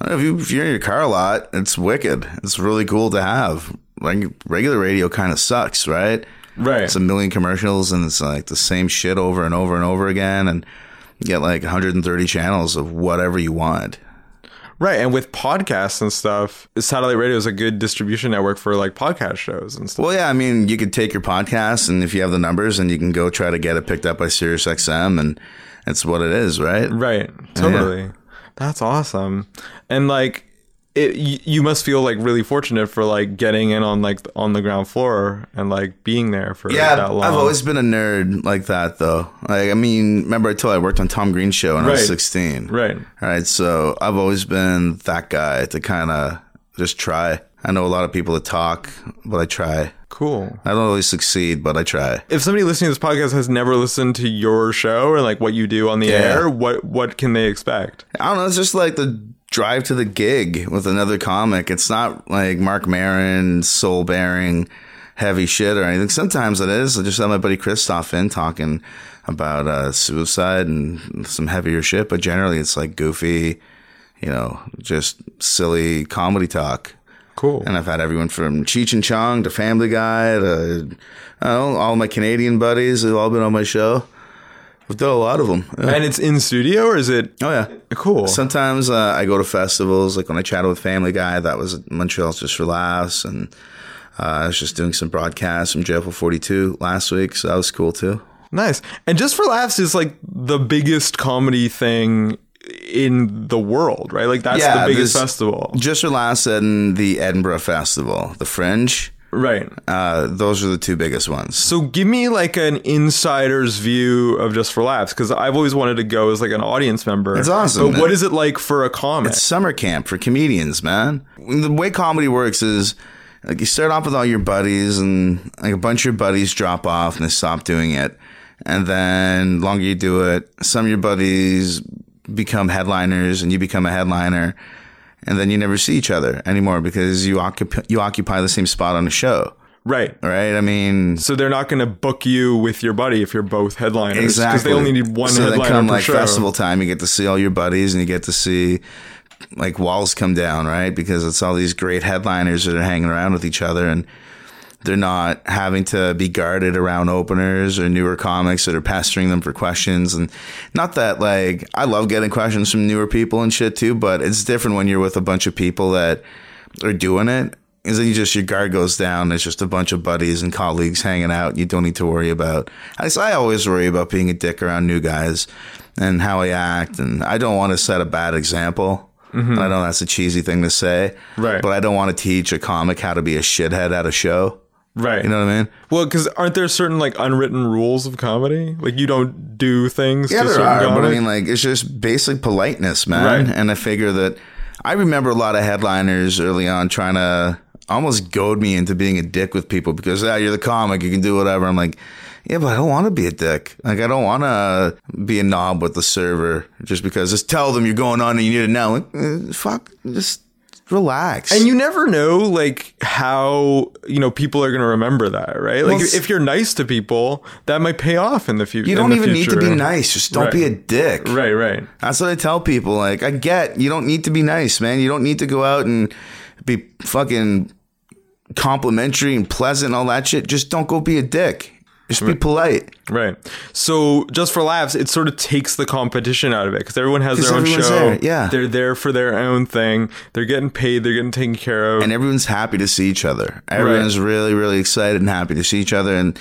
I don't know, if you're in your car a lot, it's wicked. It's really cool to have. Like, regular radio kind of sucks, right? Right. It's a million commercials and it's like the same shit over and over and over again. And you get like 130 channels of whatever you want. Right. And with podcasts and stuff, satellite radio is a good distribution network for like podcast shows and stuff. Well, yeah. I mean, you could take your podcast and if you have the numbers and you can go try to get it picked up by Sirius XM and that's what it is, right? Right. Totally. Yeah. That's awesome. And like, you must feel like really fortunate for like getting in on like on the ground floor and like being there for that long. I've always been a nerd like that though. Like, I mean, remember I told you I worked on Tom Green's show when I was 16. Right. All right. So I've always been that guy to kind of just try. I know a lot of people that talk, but I try. Cool. I don't always succeed, but I try. If somebody listening to this podcast has never listened to your show or like what you do on the air, what can they expect? I don't know. It's just like the drive to the gig with another comic. It's not like Marc Maron, soul bearing, heavy shit or anything. Sometimes it is. I just had my buddy Christoph in talking about suicide and some heavier shit, but generally it's like goofy, you know, just silly comedy talk. Cool. And I've had everyone from Cheech and Chong to Family Guy to all my Canadian buddies have all been on my show. I've done a lot of them. Yeah. And it's in studio or is it? Oh, yeah. Cool. Sometimes I go to festivals. Like when I chatted with Family Guy, that was at Montreal's Just for Laughs. And I was just doing some broadcasts from JFL 42 last week. So that was cool too. Nice. And Just for Laughs is like the biggest comedy thing in the world, right? Like that's the biggest festival. Just for Laughs and the Edinburgh Festival, the Fringe. Right. Those are the two biggest ones. So give me like an insider's view of Just for Laughs because I've always wanted to go as like an audience member. It's awesome. But what is it like for a comic? It's summer camp for comedians, man. The way comedy works is like you start off with all your buddies and like a bunch of your buddies drop off and they stop doing it. And then the longer you do it, some of your buddies become headliners and you become a headliner and then you never see each other anymore because you occupy the same spot on the show. Right. Right. I mean, so they're not going to book you with your buddy if you're both headliners. Exactly. Because they only need one headliner. So then come like show. Festival time, you get to see all your buddies and you get to see like walls come down, right? Because it's all these great headliners that are hanging around with each other and they're not having to be guarded around openers or newer comics that are pestering them for questions. And not that, like, I love getting questions from newer people and shit, too, but it's different when you're with a bunch of people that are doing it. Because then your guard goes down. It's just a bunch of buddies and colleagues hanging out. You don't need to worry about. I always worry about being a dick around new guys and how I act. And I don't want to set a bad example. Mm-hmm. And I know that's a cheesy thing to say. Right. But I don't want to teach a comic how to be a shithead at a show. Right. You know what I mean? Well, because aren't there certain like unwritten rules of comedy? Like you don't do things to certain comics? Yeah, there are, but I mean like it's just basic politeness, man. Right. And I figure that I remember a lot of headliners early on trying to almost goad me into being a dick with people because, you're the comic, you can do whatever. I'm like, yeah, but I don't want to be a dick. Like I don't want to be a knob with the server just because just tell them you're going on and you need it now. Like, fuck, just relax. And you never know like how, you know, people are going to remember that, right? Like well, if you're nice to people, that might pay off in the future. You don't even need to be nice. Just don't be a dick. Right, right. That's what I tell people. Like I get, you don't need to be nice, man. You don't need to go out and be fucking complimentary and pleasant and all that shit. Just don't go be a dick. Just be polite. Right. So Just for Laughs, it sort of takes the competition out of it because everyone has their own show. There. Yeah. They're there for their own thing. They're getting paid. They're getting taken care of. And everyone's happy to see each other. Everyone's really, really excited and happy to see each other. And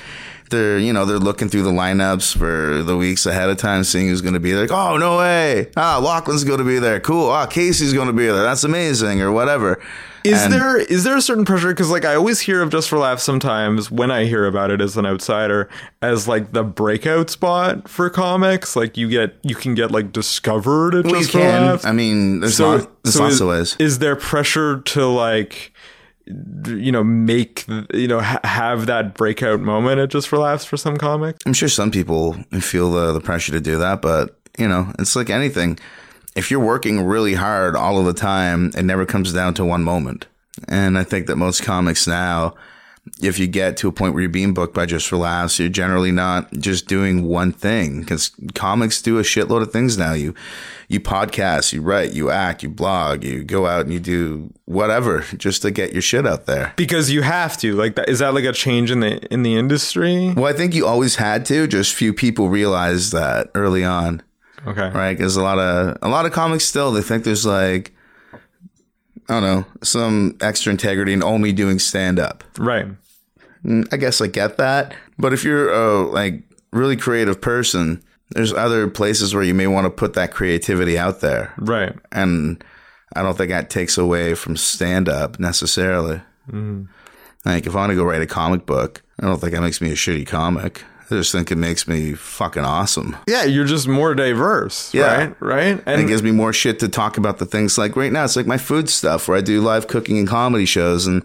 they're, you know, they're looking through the lineups for the weeks ahead of time, seeing who's going to be there. Like, oh, no way. Ah, Lachlan's going to be there. Cool. Ah, Casey's going to be there. That's amazing or whatever. Is there a certain pressure? Because, like, I always hear of Just for Laughs sometimes when I hear about it as an outsider as, like, the breakout spot for comics. Like, you can get, like, discovered at Just for Laughs. I mean, there's lots of ways. Is there pressure to, like, you know, make, you know, have that breakout moment at Just for Laughs for some comics? I'm sure some people feel the pressure to do that, but, you know, it's like anything. If you're working really hard all of the time, it never comes down to one moment. And I think that most comics now, if you get to a point where you're being booked by Just for Laughs, you're generally not just doing one thing, because comics do a shitload of things now. You podcast, you write, you act, you blog, you go out and you do whatever just to get your shit out there. Because you have to. Like, that, is that like a change in the industry? Well, I think you always had to. Just few people realized that early on. Okay. Right, because a lot of comics still, they think there's, like, I don't know, some extra integrity in only doing stand up. Right. I guess I get that, but if you're a like really creative person, there's other places where you may want to put that creativity out there. Right. And I don't think that takes away from stand up necessarily. Mm. Like, if I want to go write a comic book, I don't think that makes me a shitty comic. I just think it makes me fucking awesome. Yeah, you're just more diverse, right? And it gives me more shit to talk about the things. Like, right now, it's like my food stuff where I do live cooking and comedy shows, and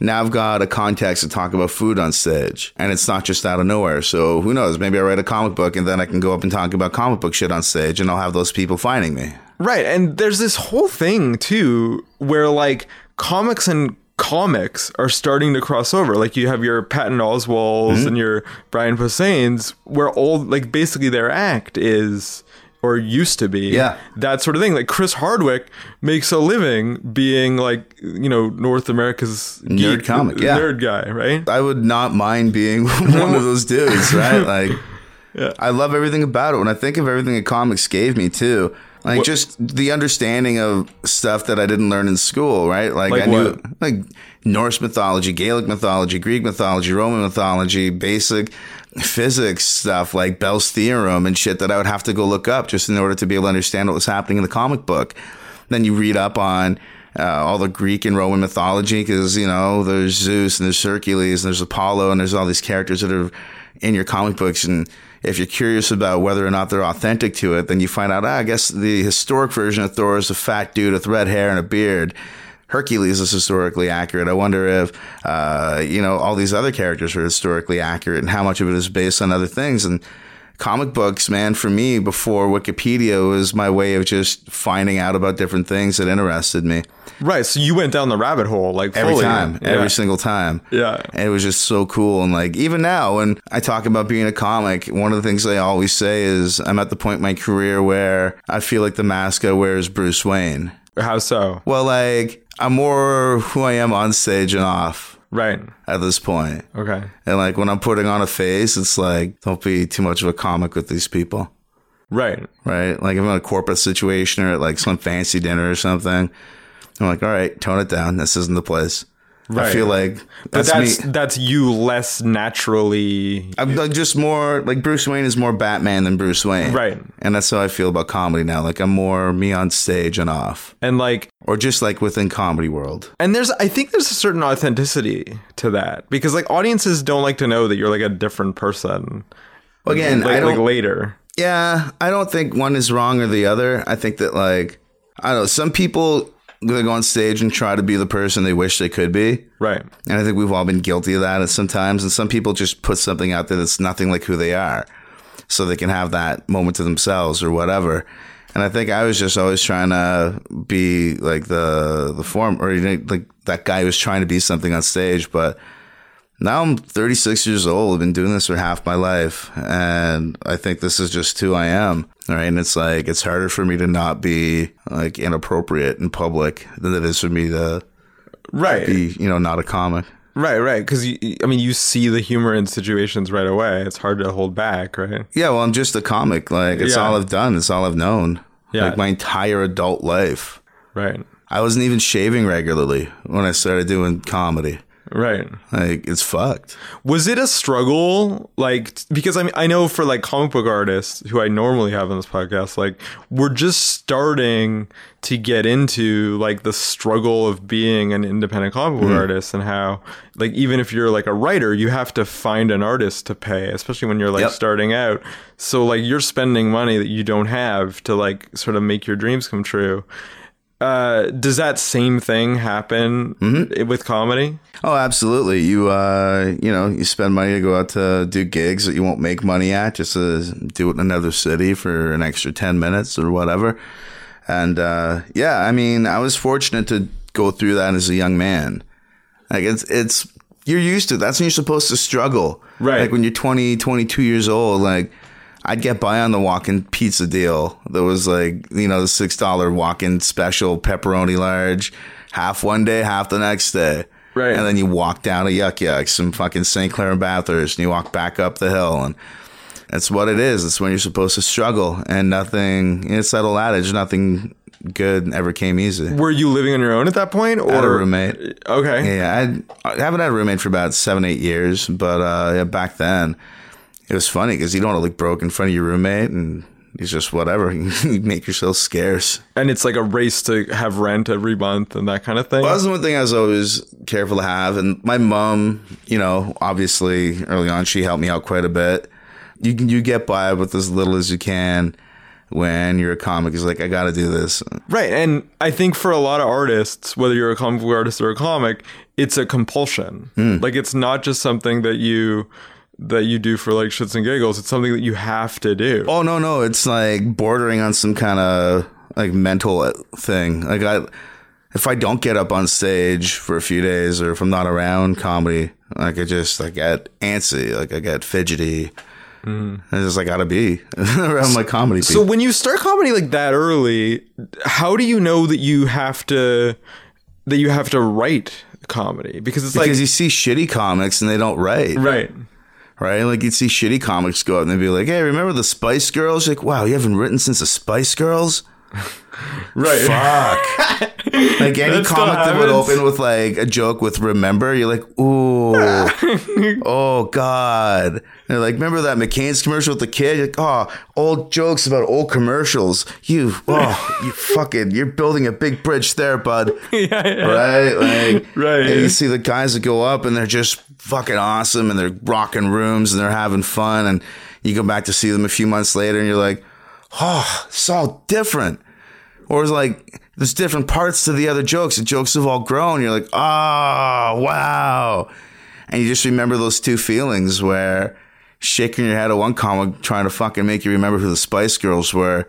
now I've got a context to talk about food on stage, and it's not just out of nowhere. So who knows? Maybe I write a comic book, and then I can go up and talk about comic book shit on stage, and I'll have those people finding me. Right, and there's this whole thing, too, where, like, comics and comics are starting to cross over. Like, you have your Patton Oswalt's and your Brian Posehns, where all, like, basically their act is, or used to be, that sort of thing. Like, Chris Hardwick makes a living being, like, you know, North America's nerd geek, comic, nerd guy, right? I would not mind being one of those dudes, right? Like, I love everything about it. When I think of everything that comics gave me, too. Like, what? Just the understanding of stuff that I didn't learn in school, right? Like I knew, what? Like, Norse mythology, Gaelic mythology, Greek mythology, Roman mythology, basic physics stuff like Bell's theorem and shit that I would have to go look up just in order to be able to understand what was happening in the comic book. Then you read up on all the Greek and Roman mythology because, you know, there's Zeus and there's Hercules and there's Apollo and there's all these characters that are in your comic books, and if you're curious about whether or not they're authentic to it, then you find out, I guess the historic version of Thor is a fat dude with red hair and a beard. Hercules is historically accurate. I wonder if, you know, all these other characters are historically accurate and how much of it is based on other things. And comic books, man, for me, before Wikipedia, was my way of just finding out about different things that interested me. Right. So you went down the rabbit hole, like, fully. Every single time. Yeah. And it was just so cool. And, like, even now when I talk about being a comic, one of the things I always say is I'm at the point in my career where I feel like the mask I wear is Bruce Wayne. How so? Well, like, I'm more who I am on stage and off. Right. At this point. Okay. And, like, when I'm putting on a face, it's like, don't be too much of a comic with these people. Right. Right. Like, if I'm in a corporate situation or at, like, some fancy dinner or something, I'm like, all right, tone it down. This isn't the place. Right. I feel like that's you less naturally. I'm, like, just more like Bruce Wayne is more Batman than Bruce Wayne. Right. And that's how I feel about comedy now. Like, I'm more me on stage and off. And, like, or just, like, within comedy world. And I think there's a certain authenticity to that because, like, audiences don't like to know that you're, like, a different person. Well, again, like, I don't, like, later. Yeah. I don't think one is wrong or the other. I think that, like, I don't know, some people, they go on stage and try to be the person they wish they could be. Right. And I think we've all been guilty of that sometimes. And some people just put something out there that's nothing like who they are so they can have that moment to themselves or whatever. And I think I was just always trying to be like the form, or, you know, like that guy who was trying to be something on stage. But now I'm 36 years old. I've been doing this for half my life. And I think this is just who I am. Right. And it's like, it's harder for me to not be, like, inappropriate in public than it is for me to be, you know, not a comic. Right. Because, I mean, you see the humor in situations right away. It's hard to hold back, right? Yeah, well, I'm just a comic. Like, it's all I've done. It's all I've known. Yeah. Like, my entire adult life. Right. I wasn't even shaving regularly when I started doing comedy. Right. Like, it's fucked. Was it a struggle? Like, because I mean, I know for like comic book artists who I normally have on this podcast, like, we're just starting to get into like the struggle of being an independent comic book artist, and how, like, even if you're like a writer, you have to find an artist to pay, especially when you're like starting out. So like you're spending money that you don't have to like sort of make your dreams come true. Does that same thing happen with comedy? Oh, absolutely. You, you know, you spend money to go out to do gigs that you won't make money at, just to do it in another city for an extra 10 minutes or whatever. And, yeah, I mean, I was fortunate to go through that as a young man. Like, it's, you're used to, that's when you're supposed to struggle. Right. Like when you're 20, 22 years old, like, I'd get by on the walk-in pizza deal that was like, you know, the $6 walk-in special, pepperoni large, half one day, half the next day. Right. And then you walk down to Yuck Yucks and fucking St. Clair and Bathurst, and you walk back up the hill, and that's what it is. It's when you're supposed to struggle, and nothing, it's that old adage, nothing good ever came easy. Were you living on your own at that point? Or? I had a roommate. Okay. Yeah, I haven't had a roommate for about 7-8 years, but yeah, back then. It was funny because you don't want to look broke in front of your roommate, and it's just whatever. You make yourself scarce. And it's like a race to have rent every month and that kind of thing. Well, that's the one thing I was always careful to have. And my mom, you know, obviously early on, she helped me out quite a bit. You get by with as little as you can when you're a comic. It's like, I got to do this. Right. And I think for a lot of artists, whether you're a comic book artist or a comic, it's a compulsion. Like, it's not just something that you do for like shits and giggles. It's something that you have to do. Oh, no. It's like bordering on some kind of like mental thing. Like, if I don't get up on stage for a few days, or if I'm not around comedy, like I just like get antsy, like I get fidgety. I just like gotta be around my comedy people. So when you start comedy like that early, how do you know that you have to write comedy? Because it's like, because you see shitty comics and they don't write. Right. Right? Like, you'd see shitty comics go up and they'd be like, hey, remember the Spice Girls? You're like, wow, you haven't written since the Spice Girls? Right. Fuck. Like, any comic that would open with, like, a joke with remember, you're like, ooh. Oh, God. And they're like, remember that McCain's commercial with the kid? You're like, oh, old jokes about old commercials. You're building a big bridge there, bud. Yeah. Right? Like, right. And you see the guys that go up and they're just fucking awesome, and they're rocking rooms and they're having fun, and you go back to see them a few months later and you're like, oh, it's all different. Or it's like, there's different parts to the other jokes. The jokes have all grown. You're like, oh, wow. And you just remember those two feelings where shaking your head at one comic trying to fucking make you remember who the Spice Girls were,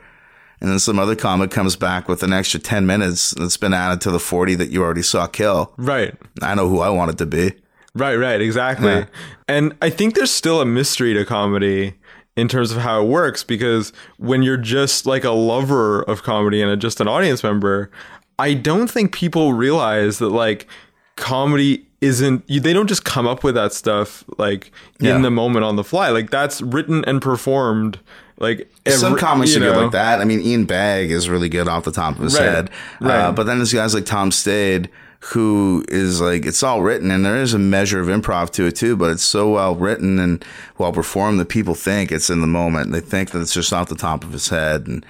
and then some other comic comes back with an extra 10 minutes that's been added to the 40 that you already saw kill. Right. I know who I wanted to be. Right, exactly. Yeah. And I think there's still a mystery to comedy in terms of how it works, because when you're just like a lover of comedy and just an audience member, I don't think people realize that like comedy isn't, they don't just come up with that stuff like in the moment on the fly. Like, that's written and performed. Like, some comics are good like that. I mean, Ian Bagg is really good off the top of his head. Right. But then there's guys like Tom Stade, who is like, it's all written, and there is a measure of improv to it too, but it's so well written and well performed that people think it's in the moment. They think that it's just off the top of his head. And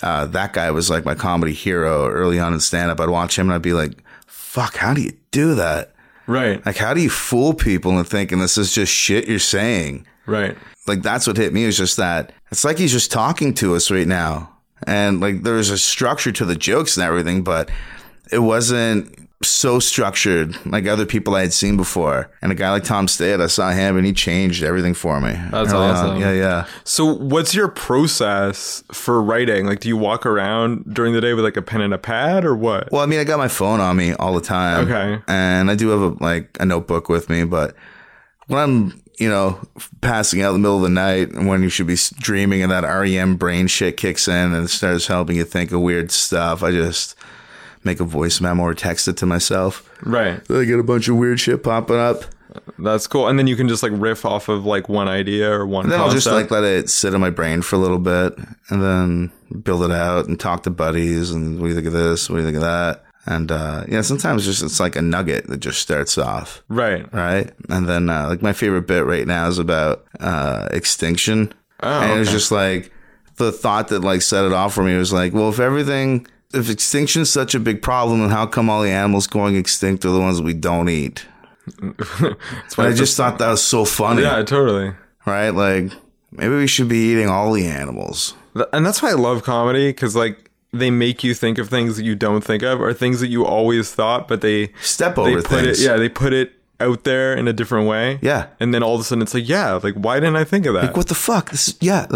that guy was like my comedy hero early on in stand-up. I'd watch him and I'd be like, fuck, how do you do that? Right. Like, how do you fool people into thinking this is just shit you're saying? Right. Like, that's what hit me, was just that. It's like he's just talking to us right now. And like, there's a structure to the jokes and everything, but it wasn't so structured like other people I had seen before. And a guy like Tom Stade, I saw him and he changed everything for me. That's awesome. Yeah. So what's your process for writing? Like, do you walk around during the day with like a pen and a pad, or what? Well, I mean, I got my phone on me all the time. Okay. And I do have a notebook with me, but when I'm, you know, passing out in the middle of the night, and when you should be dreaming, and that REM brain shit kicks in and starts helping you think of weird stuff, I just make a voice memo or text it to myself. Right. So I get a bunch of weird shit popping up. That's cool. And then you can just like riff off of like one idea or one concept. I'll just like let it sit in my brain for a little bit and then build it out and talk to buddies and what do you think of this? What do you think of that? And yeah, sometimes just it's like a nugget that just starts off. Right. Right. And then like my favorite bit right now is about extinction. Oh, and it was just like the thought that like set it off for me was like, well, if extinction is such a big problem, then how come all the animals going extinct are the ones we don't eat? I just thought that was so funny. Yeah, totally. Right? Like, maybe we should be eating all the animals. And that's why I love comedy, because, like, they make you think of things that you don't think of, or things that you always thought, but they... Step over things. They put it out there in a different way. Yeah. And then all of a sudden, it's like, why didn't I think of that? Like, what the fuck? I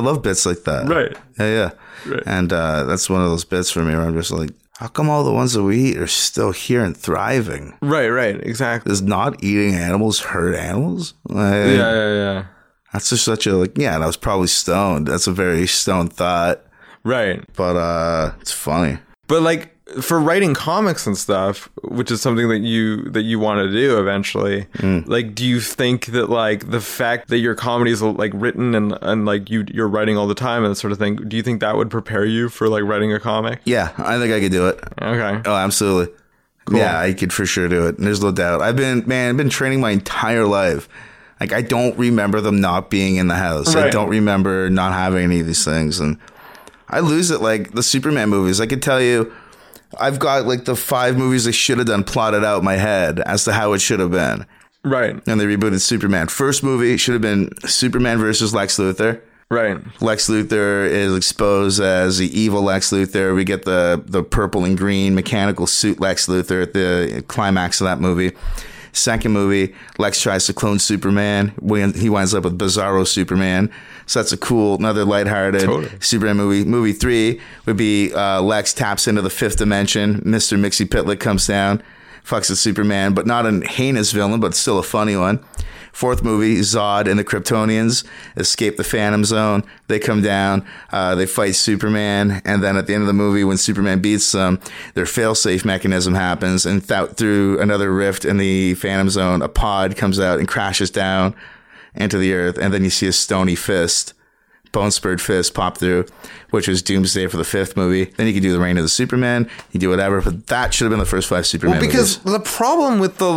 love bits like that. Right. Yeah. Right. And that's one of those bits for me where I'm just like, how come all the ones that we eat are still here and thriving? Right, exactly. Does not eating animals hurt animals? Yeah. That's just such a, and I was probably stoned. That's a very stoned thought. Right. But it's funny. But, like, for writing comics and stuff, which is something that you want to do eventually, like, do you think that, like, the fact that your comedy is, like, written and like, you're writing all the time and that sort of thing, do you think that would prepare you for, like, writing a comic? Yeah, I think I could do it. Okay. Oh, absolutely. Cool. Yeah, I could for sure do it. There's no doubt. I've been training my entire life. Like, I don't remember them not being in the house. Right. I don't remember not having any of these things. And I lose it, like, the Superman movies. I could tell you... I've got like the 5 movies they should have done plotted out in my head as to how it should have been. Right. And they rebooted Superman. First movie should have been Superman versus Lex Luthor. Right. Lex Luthor is exposed as the evil Lex Luthor. We get the purple and green mechanical suit Lex Luthor at the climax of that movie. Second movie, Lex tries to clone Superman. He winds up with Bizarro Superman. So that's another lighthearted Superman movie. Movie 3 would be Lex taps into the 5th dimension. Mr. Mixie Pitlick comes down, fucks with Superman, but not a heinous villain, but still a funny one. 4th movie, Zod and the Kryptonians escape the Phantom Zone. They come down. They fight Superman. And then at the end of the movie, when Superman beats them, their fail-safe mechanism happens. And through another rift in the Phantom Zone, a pod comes out and crashes down into the Earth. And then you see a stony fist, bone-spurred fist pop through, which was Doomsday for the 5th movie. Then you could do the Reign of the Superman. You do whatever. But that should have been the first 5 Superman movies. Because the problem with the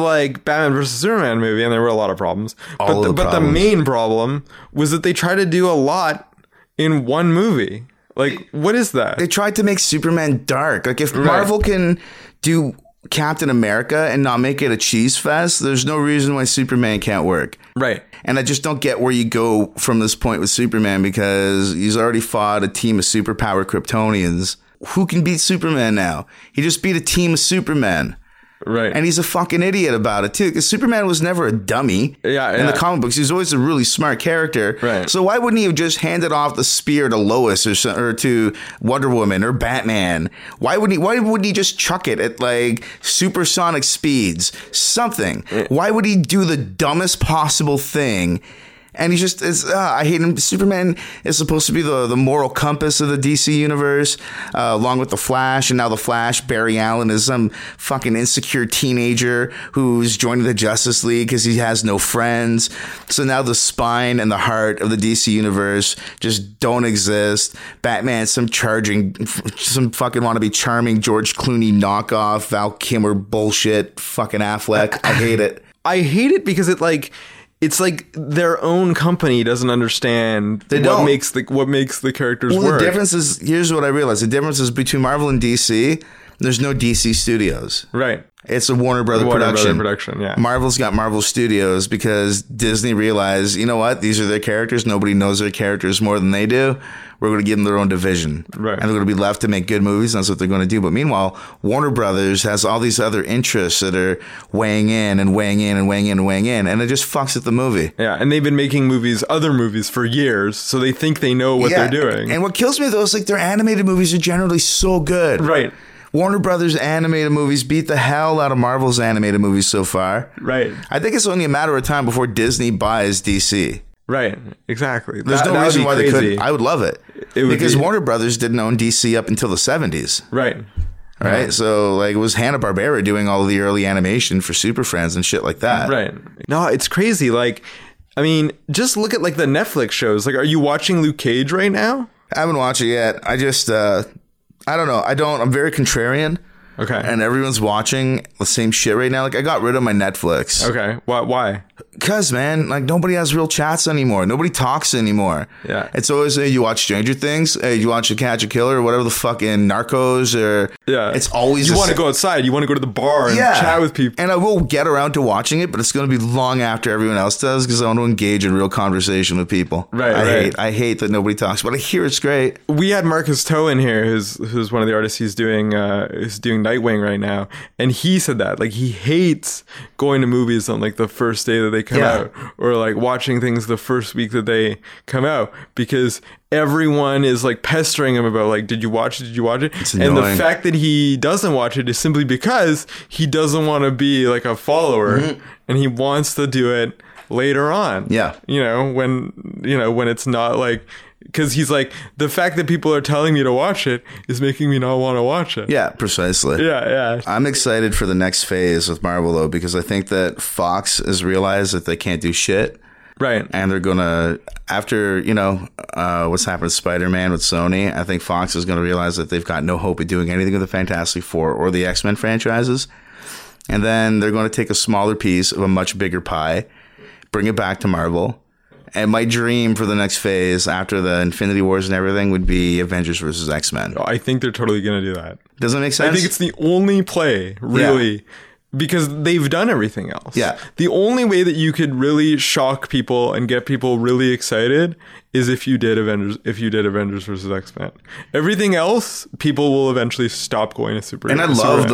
Batman vs. Superman movie, and there were a lot of problems, but the main problem was that they tried to do a lot in one movie. Like, what is that? They tried to make Superman dark. Like, if Marvel can do Captain America and not make it a cheese fest, there's no reason why Superman can't work. Right. And I just don't get where you go from this point with Superman, because he's already fought a team of superpower Kryptonians. Who can beat Superman now? He just beat a team of Superman. Right. And he's a fucking idiot about it, too, because Superman was never a dummy in the comic books. He was always a really smart character. Right. So why wouldn't he have just handed off the spear to Lois or to Wonder Woman or Batman? Why wouldn't he just chuck it at, like, supersonic speeds? Something. Yeah. Why would he do the dumbest possible thing? And he's just, I hate him. Superman is supposed to be the moral compass of the DC universe, along with The Flash. And now The Flash, Barry Allen, is some fucking insecure teenager who's joining the Justice League because he has no friends. So now the spine and the heart of the DC universe just don't exist. Batman, some fucking wannabe charming George Clooney knockoff, Val Kilmer bullshit, fucking Affleck. I hate it. I hate it because it's like their own company doesn't understand what makes the characters work. The difference is, here's what I realized. The difference is between Marvel and DC, there's no DC Studios. Right. It's a Warner Brothers production, yeah. Marvel's got Marvel Studios because Disney realized, you know what? These are their characters. Nobody knows their characters more than they do. We're going to give them their own division. Right. And they're going to be left to make good movies. That's what they're going to do. But meanwhile, Warner Brothers has all these other interests that are weighing in. And it just fucks at the movie. Yeah. And they've been making other movies for years. So they think they know what they're doing. And what kills me, though, is their animated movies are generally so good. Right. Warner Brothers animated movies beat the hell out of Marvel's animated movies so far. Right. I think it's only a matter of time before Disney buys DC. Right. Exactly. There's no reason why they couldn't. I would love it. Because Warner Brothers didn't own DC up until the 70s. Right. Right. Yeah. So like it was Hanna-Barbera doing all the early animation for Super Friends and shit like that. Right. No, it's crazy. Like, I mean, just look at like the Netflix shows. Like, are you watching Luke Cage right now? I haven't watched it yet. I just, I don't know. I'm very contrarian. Okay. And everyone's watching the same shit right now. Like, I got rid of my Netflix. Okay. Why? Because, man, like, nobody has real chats anymore. Nobody talks anymore. Yeah. It's always, hey, you watch Stranger Things, hey, you watch The Catch a Killer, or whatever the fucking Narcos, or... Yeah. It's always... You want to go outside. You want to go to the bar and chat with people. And I will get around to watching it, but it's going to be long after everyone else does, because I want to engage in real conversation with people. Right, I hate that nobody talks, but I hear it's great. We had Marcus Toe in here, who's one of the artists who's doing Nightwing right now, and he said that like he hates going to movies on like the first day that they come out, or like watching things the first week that they come out, because everyone is like pestering him about like, did you watch it? It's annoying. And the fact that he doesn't watch it is simply because he doesn't want to be like a follower, and he wants to do it later on, when it's not like... Because he's like, the fact that people are telling me to watch it is making me not want to watch it. Yeah, precisely. Yeah. I'm excited for the next phase with Marvel, though, because I think that Fox has realized that they can't do shit. Right. And they're going to, after, what's happened with Spider-Man with Sony, I think Fox is going to realize that they've got no hope of doing anything with the Fantastic Four or the X-Men franchises. And then they're going to take a smaller piece of a much bigger pie, bring it back to Marvel. And my dream for the next phase after the Infinity Wars and everything would be Avengers versus X-Men. I think they're totally going to do that. Doesn't it make sense? I think it's the only play, really, because they've done everything else. Yeah. The only way that you could really shock people and get people really excited is if you did Avengers versus X-Men. Everything else, people will eventually stop going to superheroes. And I love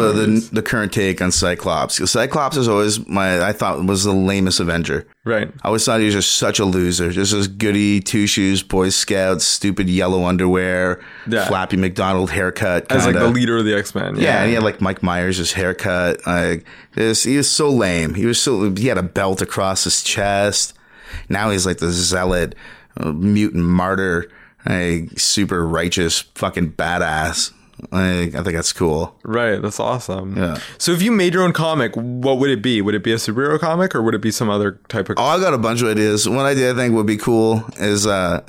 the current take on Cyclops. Cyclops is always I thought was the lamest Avenger. Right. I always thought he was just such a loser. Just this goody two-shoes, Boy Scouts, stupid yellow underwear, flappy McDonald haircut. Kinda. As like the leader of the X-Men. Yeah. And he had like Mike Myers' haircut. Like, he was so lame. He had a belt across his chest. Now he's like the zealot, mutant martyr, super righteous fucking badass. I think that's cool. Right. That's awesome. Yeah. So if you made your own comic, what would it be? Would it be a superhero comic, or would it be some other type of... Oh, I got a bunch of ideas. One idea I think would be cool is I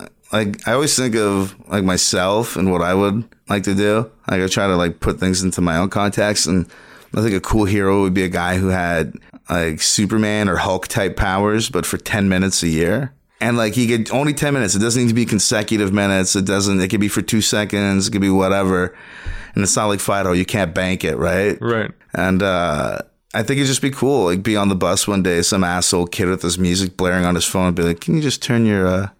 always think of like myself and what I would like to do. Like I try to like put things into my own context, and I think a cool hero would be a guy who had like Superman or Hulk type powers, but for 10 minutes a year. And like he could only 10 minutes. It doesn't need to be consecutive minutes. It could be for 2 seconds. It could be whatever. And it's not like Fido. You can't bank it. Right. Right. And, I think it'd just be cool. Like be on the bus one day, some asshole kid with his music blaring on his phone, be like, can you just turn your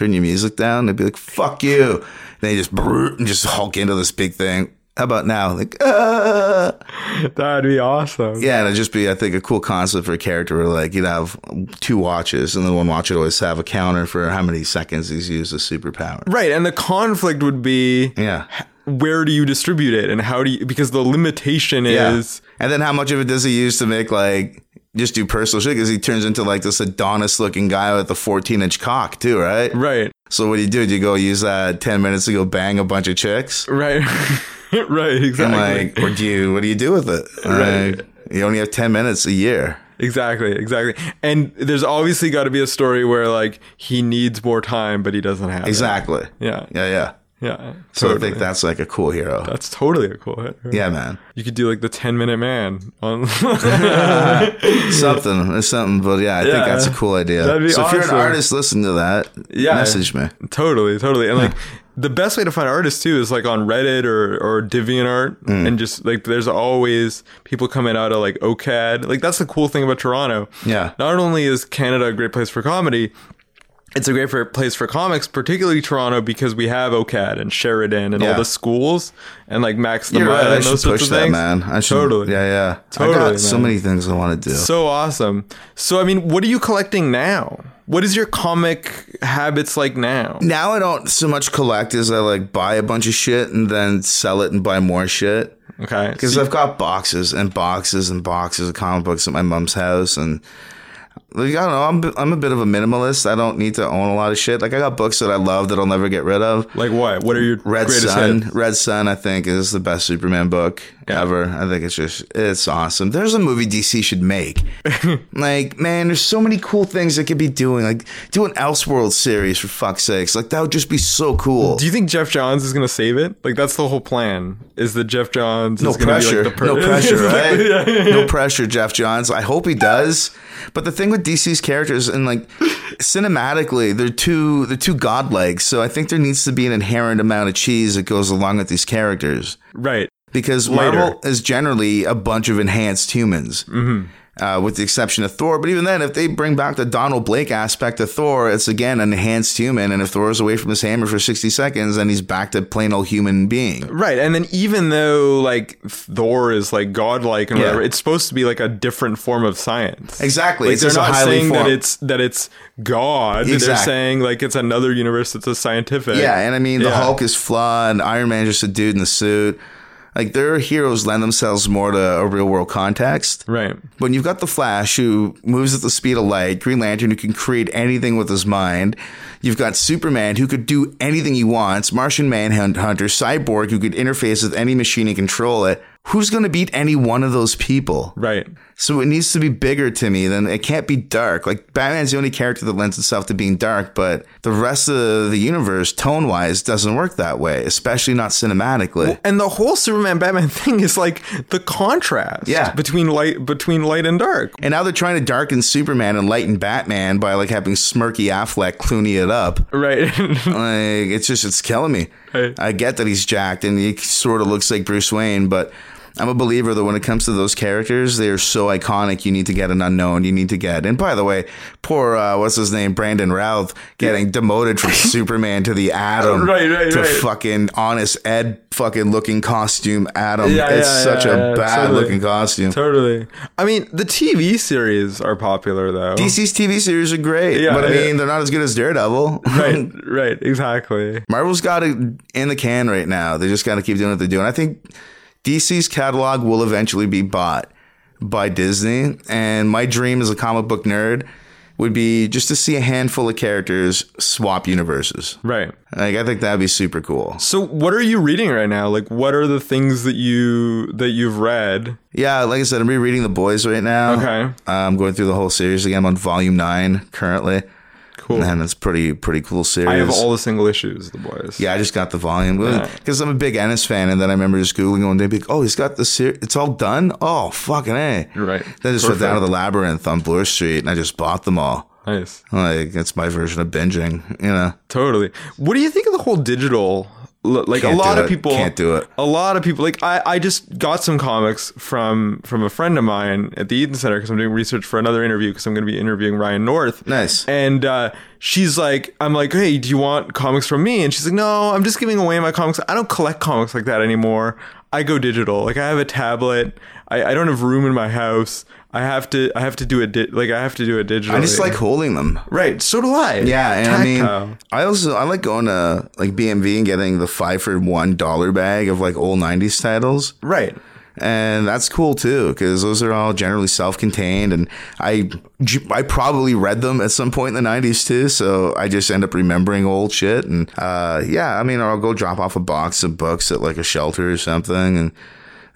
music down? They'd be like, fuck you. And they just hulk into this big thing. How about now? Like, that'd be awesome. Yeah, it'd just be, I think, a cool concept for a character where, like, you'd have two watches, and then one watch would always have a counter for how many seconds he's used a superpower. Right, and the conflict would be, where do you distribute it, and how do you, because the limitation is... And then how much of it does he use to make, like... just do personal shit, because he turns into like this Adonis-looking guy with a 14-inch cock too, right? Right. So what do you do? Do you go use that 10 minutes to go bang a bunch of chicks? Right. Right, exactly. And like, what do you do with it? Right. You only have 10 minutes a year. Exactly. And there's obviously got to be a story where like he needs more time, but he doesn't have it. Exactly. Yeah. So totally. I think that's like a cool hero. That's totally a cool hero. Yeah, man. You could do like the 10-minute man on something. But I think that's a cool idea. That'd be awesome. If you're an artist, listen to that. Yeah, message me. Totally. And like the best way to find artists too is like on Reddit or DeviantArt, and just like there's always people coming out of like OCAD. Like that's the cool thing about Toronto. Yeah. Not only is Canada a great place for comedy, it's a great place for comics, particularly Toronto, because we have OCAD and Sheridan and all the schools and like Max the Mud and those sorts of things. Man. I should push that, man. Totally. Yeah. Totally, I got so many things I want to do. So awesome. So, I mean, what are you collecting now? What is your comic habits like now? Now I don't so much collect as I like buy a bunch of shit and then sell it and buy more shit. Okay. Because I've got boxes and boxes and boxes of comic books at my mom's house, and Like, I don't know, I'm a bit of a minimalist. I don't need to own a lot of shit. Like, I got books that I love that I'll never get rid of. Like what? What are your greatest hits? Red Sun, I think, is the best Superman book ever. I think it's just, it's awesome. There's a movie DC should make. Like, man, there's so many cool things they could be doing. Like, do an Elseworlds series, for fuck's sakes. Like, that would just be so cool. Do you think Jeff Johns is going to save it? Like, that's the whole plan, is that Jeff Johns is going to be like the person. No pressure, right? No pressure, Jeff Johns. I hope he does. But the thing with DC's characters, and like cinematically, they're too godlike. So I think there needs to be an inherent amount of cheese that goes along with these characters, right? Because Marvel is generally a bunch of enhanced humans, with the exception of Thor. But even then, if they bring back the Donald Blake aspect of Thor, it's again an enhanced human. And if Thor's away from his hammer for 60 seconds, then he's back to plain old human being. Right. And then even though like Thor is like godlike and whatever, it's supposed to be like a different form of science. Exactly. Like, they're not saying that it's God. Exactly. They're saying like it's another universe that's a scientific. Yeah. And I mean, the Hulk is flawed. Iron Man is just a dude in a suit. Like, their heroes lend themselves more to a real-world context. Right. When you've got the Flash, who moves at the speed of light, Green Lantern, who can create anything with his mind, you've got Superman, who could do anything he wants, Martian Manhunter, Cyborg, who could interface with any machine and control it. Who's going to beat any one of those people? Right. So it needs to be bigger to me than it can't be dark. Like, Batman's the only character that lends itself to being dark, but the rest of the universe, tone-wise, doesn't work that way, especially not cinematically. Well, and the whole Superman-Batman thing is like the contrast between light and dark. And now they're trying to darken Superman and lighten Batman by like having smirky Affleck Clooney it up. Right. Like, it's killing me. Right. I get that he's jacked and he sort of looks like Bruce Wayne, but I'm a believer that when it comes to those characters, they are so iconic. You need to get an unknown. You need to get, and by the way, poor what's his name, Brandon Routh, getting demoted from Superman to the Atom, to fucking Honest Ed fucking looking costume Atom. It's such a bad looking costume. Totally. I mean, the TV series are popular though. DC's TV series are great, but I mean, they're not as good as Daredevil. Right. Exactly. Marvel's got it in the can right now. They just got to keep doing what they're doing. I think DC's catalog will eventually be bought by Disney, and my dream as a comic book nerd would be just to see a handful of characters swap universes. Right. Like, I think that'd be super cool. So what are you reading right now? Like, what are the things that you've read? Yeah, like I said, I'm rereading The Boys right now. Okay. I'm going through the whole series again. I'm on volume 9 currently. Cool. And it's pretty cool series. I have all the single issues, The Boys. Yeah, I just got the volume. Because I'm a big Ennis fan, and then I remember just Googling one day, like, oh, he's got the series. It's all done? Oh, fucking A. Right. Then I just went down to the Labyrinth on Bloor Street, and I just bought them all. Nice. Like, that's my version of binging, you know? Totally. What do you think of the whole digital... Like, a lot of people can't do it. A lot of people, like, I just got some comics from a friend of mine at the Eden Center because I'm doing research for another interview because I'm going to be interviewing Ryan North. Nice. And she's like, I'm like, hey, do you want comics from me? And she's like, no, I'm just giving away my comics. I don't collect comics like that anymore. I go digital. Like, I have a tablet. I don't have room in my house. I have to do it digitally. I just like holding them. Right. So do I. Yeah. And tactile. I mean, I like going to like BMV and getting the $5 for $1 bag of like old 90s titles. Right. And that's cool too, because those are all generally self-contained, and I probably read them at some point in the 90s too, so I just end up remembering old shit. And I mean, I'll go drop off a box of books at like a shelter or something, and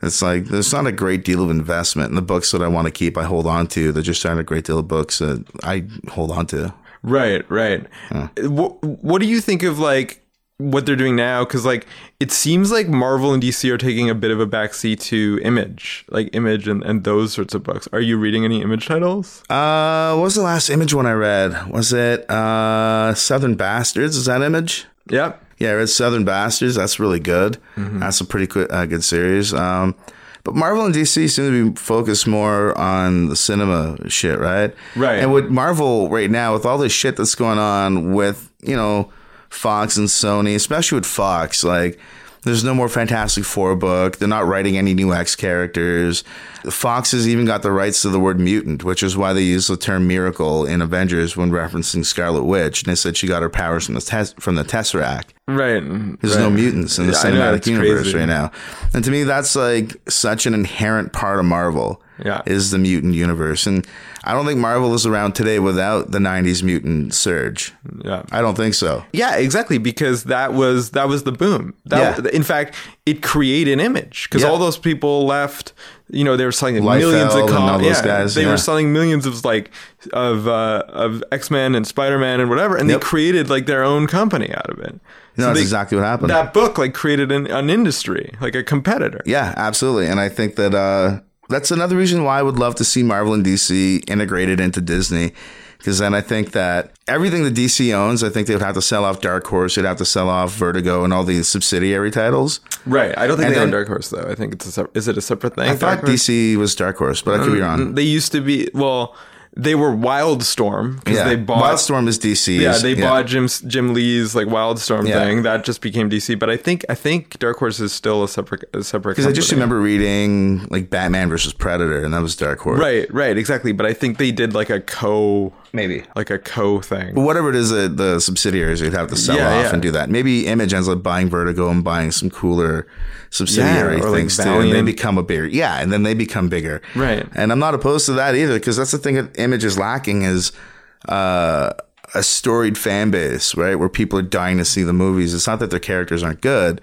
it's like there's not a great deal of investment in the books that I want to keep. I hold on to. There just aren't a great deal of books that I hold on to. Right. Yeah. What do you think of like what they're doing now? Because like it seems like Marvel and DC are taking a bit of a backseat to Image and those sorts of books. Are you reading any Image titles? What was the last Image one I read? Was it Southern Bastards? Is that Image? Yep. Yeah, I read Southern Bastards. That's really good. Mm-hmm. That's a pretty good series. But Marvel and DC seem to be focused more on the cinema shit, right? Right. And with Marvel right now, with all this shit that's going on with, you know, Fox and Sony, especially with Fox, like... There's no more Fantastic Four book. They're not writing any new X characters. Fox has even got the rights to the word mutant, which is why they use the term miracle in Avengers when referencing Scarlet Witch. And they said she got her powers from the Tesseract. Right. There's no mutants in the cinematic universe right now. And to me, that's like such an inherent part of Marvel. yeah, is the mutant universe. And I don't think Marvel is around today without the 90s mutant surge. Yeah, I don't think so. Yeah, exactly, because that was the boom. That, yeah. In fact, it created an image, because all those people left. You know, they were selling millions of comics. Yeah, guys, they were selling millions of of X-Men and Spider-Man and whatever, and they created like their own company out of it. No, that's exactly what happened. That book created an industry, like a competitor. Yeah, absolutely. And I think that that's another reason why I would love to see Marvel and DC integrated into Disney, because then I think that everything that DC owns, I think they would have to sell off Dark Horse, they'd have to sell off Vertigo and all these subsidiary titles. Right. I don't think they own Dark Horse, though. I think is it a separate thing? I thought DC was Dark Horse, but I could be wrong. They used to be... Well... They were Wildstorm, because they bought... Wildstorm is DC's. Yeah, they bought Jim Lee's Wildstorm thing. That just became DC. But I think Dark Horse is still a separate company. Because I just remember reading Batman versus Predator, and that was Dark Horse. Right, exactly. But I think they did a co thing. But whatever it is, the subsidiaries would have to sell off and do that. Maybe Image ends up buying Vertigo and buying some cooler subsidiary things too, and they become bigger. Right. And I'm not opposed to that either, because that's the thing that Image is lacking is a storied fan base, right? Where people are dying to see the movies. It's not that their characters aren't good.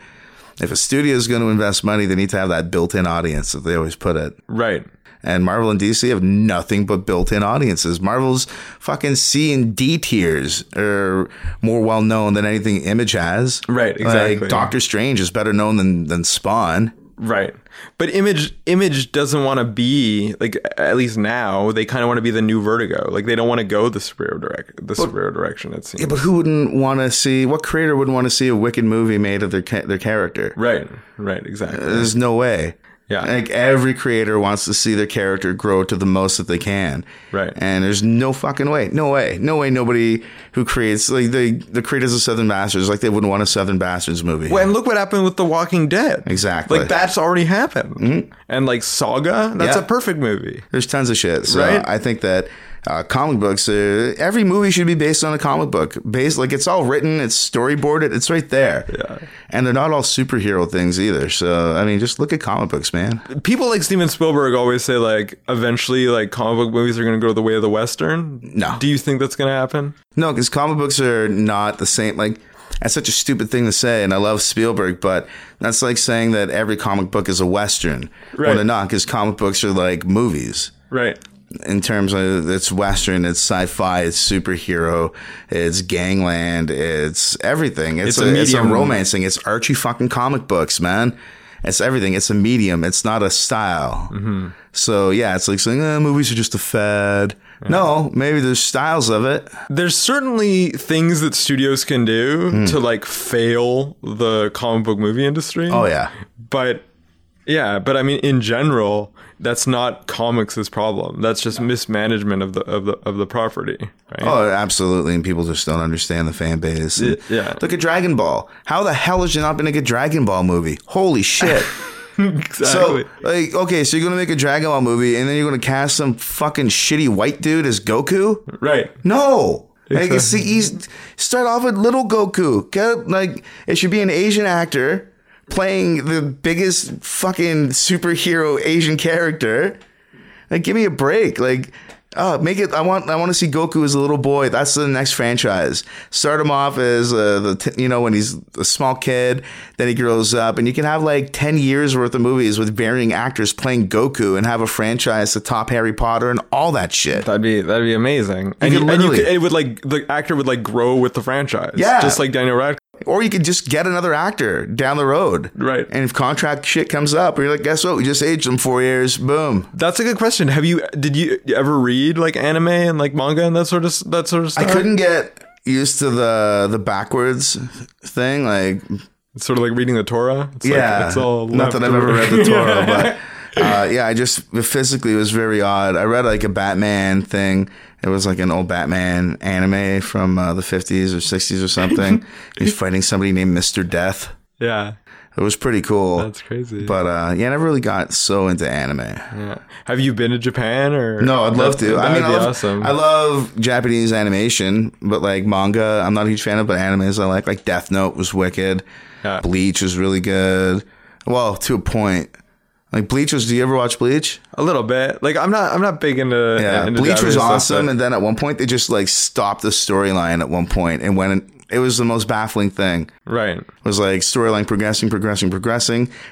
If a studio is going to invest money, they need to have that built-in audience, as they always put it. Right. And Marvel and DC have nothing but built-in audiences. Marvel's fucking C and D tiers are more well-known than anything Image has. Right, exactly. Doctor Strange is better known than Spawn. Right. But Image doesn't want to be, at least now, they kind of want to be the new Vertigo. They don't want to go the superhero direction, it seems. Yeah, but who wouldn't want to see... What creator wouldn't want to see a wicked movie made of their character? Right, exactly. There's no way. Yeah. Every creator wants to see their character grow to the most that they can. Right. And there's no fucking way. No way nobody who creates... the creators of Southern Bastards, they wouldn't want a Southern Bastards movie. Well, and look what happened with The Walking Dead. Exactly. That's already happened. Mm-hmm. And Saga, that's a perfect movie. There's tons of shit. So right? I think that... comic books, every movie should be based on a comic book. It's all written, it's storyboarded, it's right there. Yeah. And they're not all superhero things either. So, I mean, just look at comic books, man. People like Steven Spielberg always say, eventually, comic book movies are going to go the way of the Western. No. Do you think that's going to happen? No, because comic books are not the same. That's such a stupid thing to say, and I love Spielberg, but that's like saying that every comic book is a Western. Right. Well, they're not, because comic books are like movies. Right. In terms of it's Western, it's sci-fi, it's superhero, it's gangland, it's everything. It's a romancing. It's Archie fucking comic books, man. It's everything. It's a medium. It's not a style. Mm-hmm. So, yeah, it's like saying movies are just a fad. Yeah. No, maybe there's styles of it. There's certainly things that studios can do to, fail the comic book movie industry. Oh, yeah. But I mean, in general... That's not comics' problem. That's just mismanagement of the property. Right? Oh, absolutely. And people just don't understand the fan base. And yeah. Look at Dragon Ball. How the hell has there not been a good Dragon Ball movie? Holy shit. Exactly. So, so you're going to make a Dragon Ball movie and then you're going to cast some fucking shitty white dude as Goku? Right. No. Exactly. Start off with little Goku. It should be an Asian actor. Playing the biggest fucking superhero Asian character. Give me a break. Make it. I want to see Goku as a little boy. That's the next franchise. Start him off as when he's a small kid, then he grows up, and you can have 10 years worth of movies with varying actors playing Goku, and have a franchise to top Harry Potter and all that shit. That'd be amazing. The actor would grow with the franchise. Yeah, just like Daniel Radcliffe. Or you could just get another actor down the road. Right. And if contract shit comes up, you're guess what? We just aged them 4 years. Boom. That's a good question. Did you ever read anime and manga and that sort of stuff? I couldn't get used to the backwards thing. It's sort of like reading the Torah. It's all not that I've ever read the Torah, but... I just physically was very odd. I read a Batman thing. It was an old Batman anime from the 50s or 60s or something. He's fighting somebody named Mr. Death. Yeah. It was pretty cool. That's crazy. But I never really got so into anime. Yeah. Have you been to Japan or? No, I'd love to. Awesome. I love Japanese animation, but manga, I'm not a huge fan of, but animes I like. Death Note was wicked. Yeah. Bleach was really good. Well, to a point. Like Bleach was. Do you ever watch Bleach? A little bit. Like I'm not big into. Yeah, into Bleach was awesome, and then at one point they just like stopped the storyline at one point, and it was the most baffling thing. Right. It was like storyline progressing.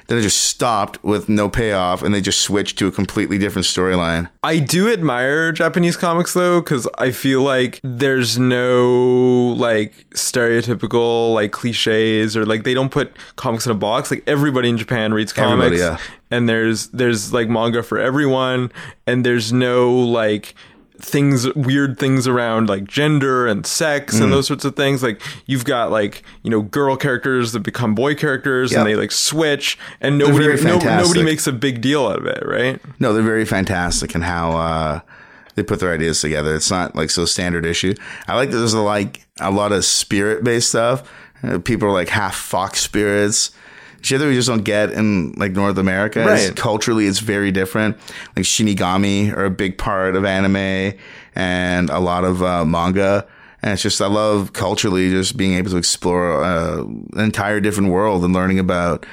Then it just stopped with no payoff, and they just switched to a completely different storyline. I do admire Japanese comics though, because I feel like there's no like stereotypical like cliches or like they don't put comics in a box. Like everybody in Japan reads comics. Everybody, yeah. And there's like manga for everyone, and there's no like weird things around like gender and sex and those sorts of things. Like you've got like, you know, girl characters that become boy characters, and they like switch, and nobody makes a big deal out of it, right? No, they're very fantastic in how they put their ideas together. It's not like so standard issue. I like that there's like a lot of spirit based stuff. People are like half fox spirits. Shit that we just don't get in like North America. Right. Culturally, it's very different. Like Shinigami are a big part of anime and a lot of manga. And it's just, I love culturally just being able to explore an entire different world and learning about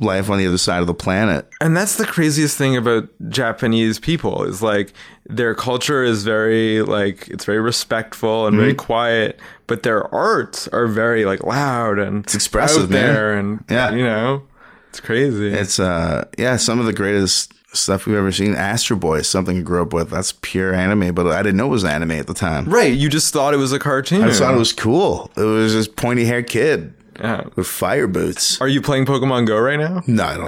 life on the other side of the planet. And that's the craziest thing about Japanese people is like their culture is very like, it's very respectful and very quiet, but their arts are very like loud and it's expressive there, man. And you know, it's crazy. It's some of the greatest stuff we've ever seen. Astro Boy is something I grew up with. That's pure anime, but I didn't know it was anime at the time. Right, you just thought it was a cartoon. I just thought it was cool. It was this pointy haired kid. Yeah. With fire boots. Are you playing Pokemon Go right now? No, I don't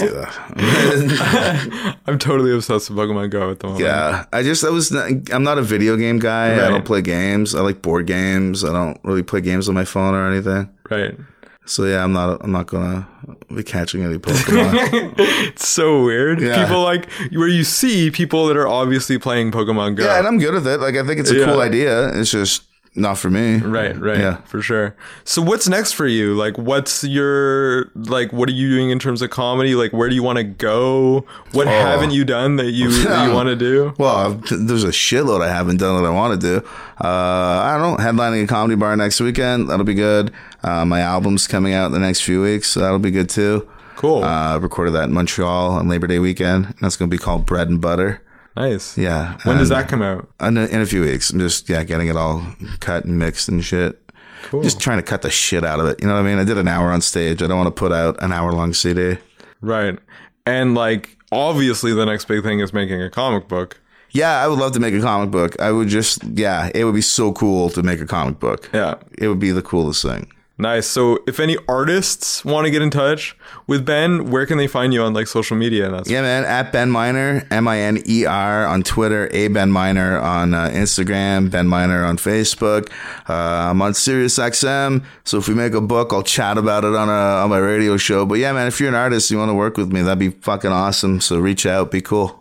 do that. I'm totally obsessed with Pokemon Go at the moment. Yeah. I'm not a video game guy. Right. I don't play games. I like board games. I don't really play games on my phone or anything. Right. So yeah, I'm not gonna be catching any Pokemon. It's so weird. Yeah. People like where you see people that are obviously playing Pokemon Go. Yeah, and I'm good with it. Like I think it's a cool idea. It's just not for me. Right. Yeah, for sure. So what's next for you? Like, what's your, like, what are you doing in terms of comedy? Like, where do you want to go? What haven't you done that you want to do? Well, there's a shitload I haven't done that I want to do. I don't know. Headlining a comedy bar next weekend. That'll be good. My album's coming out in the next few weeks. So that'll be good too. Cool. Recorded that in Montreal on Labor Day weekend. And that's going to be called Bread and Butter. Nice. Yeah. When does that come out? In a few weeks. I'm just getting it all cut and mixed and shit. Cool. Just trying to cut the shit out of it. You know what I mean? I did an hour on stage. I don't want to put out an hour long CD. Right. And like obviously the next big thing is making a comic book. Yeah, I would love to make a comic book. I would just it would be so cool to make a comic book. Yeah. It would be the coolest thing. Nice. So if any artists want to get in touch with Ben, where can they find you on like social media? And that's man. At Ben Miner, M-I-N-E-R on Twitter, A Ben Miner on Instagram, Ben Miner on Facebook. I'm on Sirius XM. So if we make a book, I'll chat about it on my radio show. But yeah, man, if you're an artist, you want to work with me, that'd be fucking awesome. So reach out. Be cool.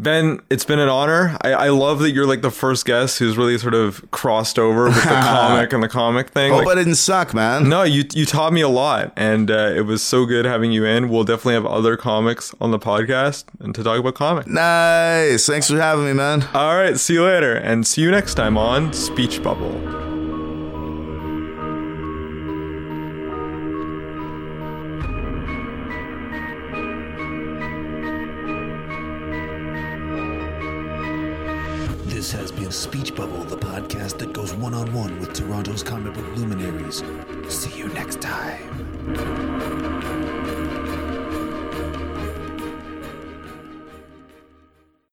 Ben, it's been an honor. I love that you're like the first guest who's really sort of crossed over with the comic and the comic thing. Oh, like, but it didn't suck, man. No, you taught me a lot, and it was so good having you in. We'll definitely have other comics on the podcast and to talk about comics. Nice. Thanks for having me, man. All right. See you later, and see you next time on Speech Bubble. Speech Bubble, the podcast that goes one-on-one with Toronto's comic book luminaries. See you next time.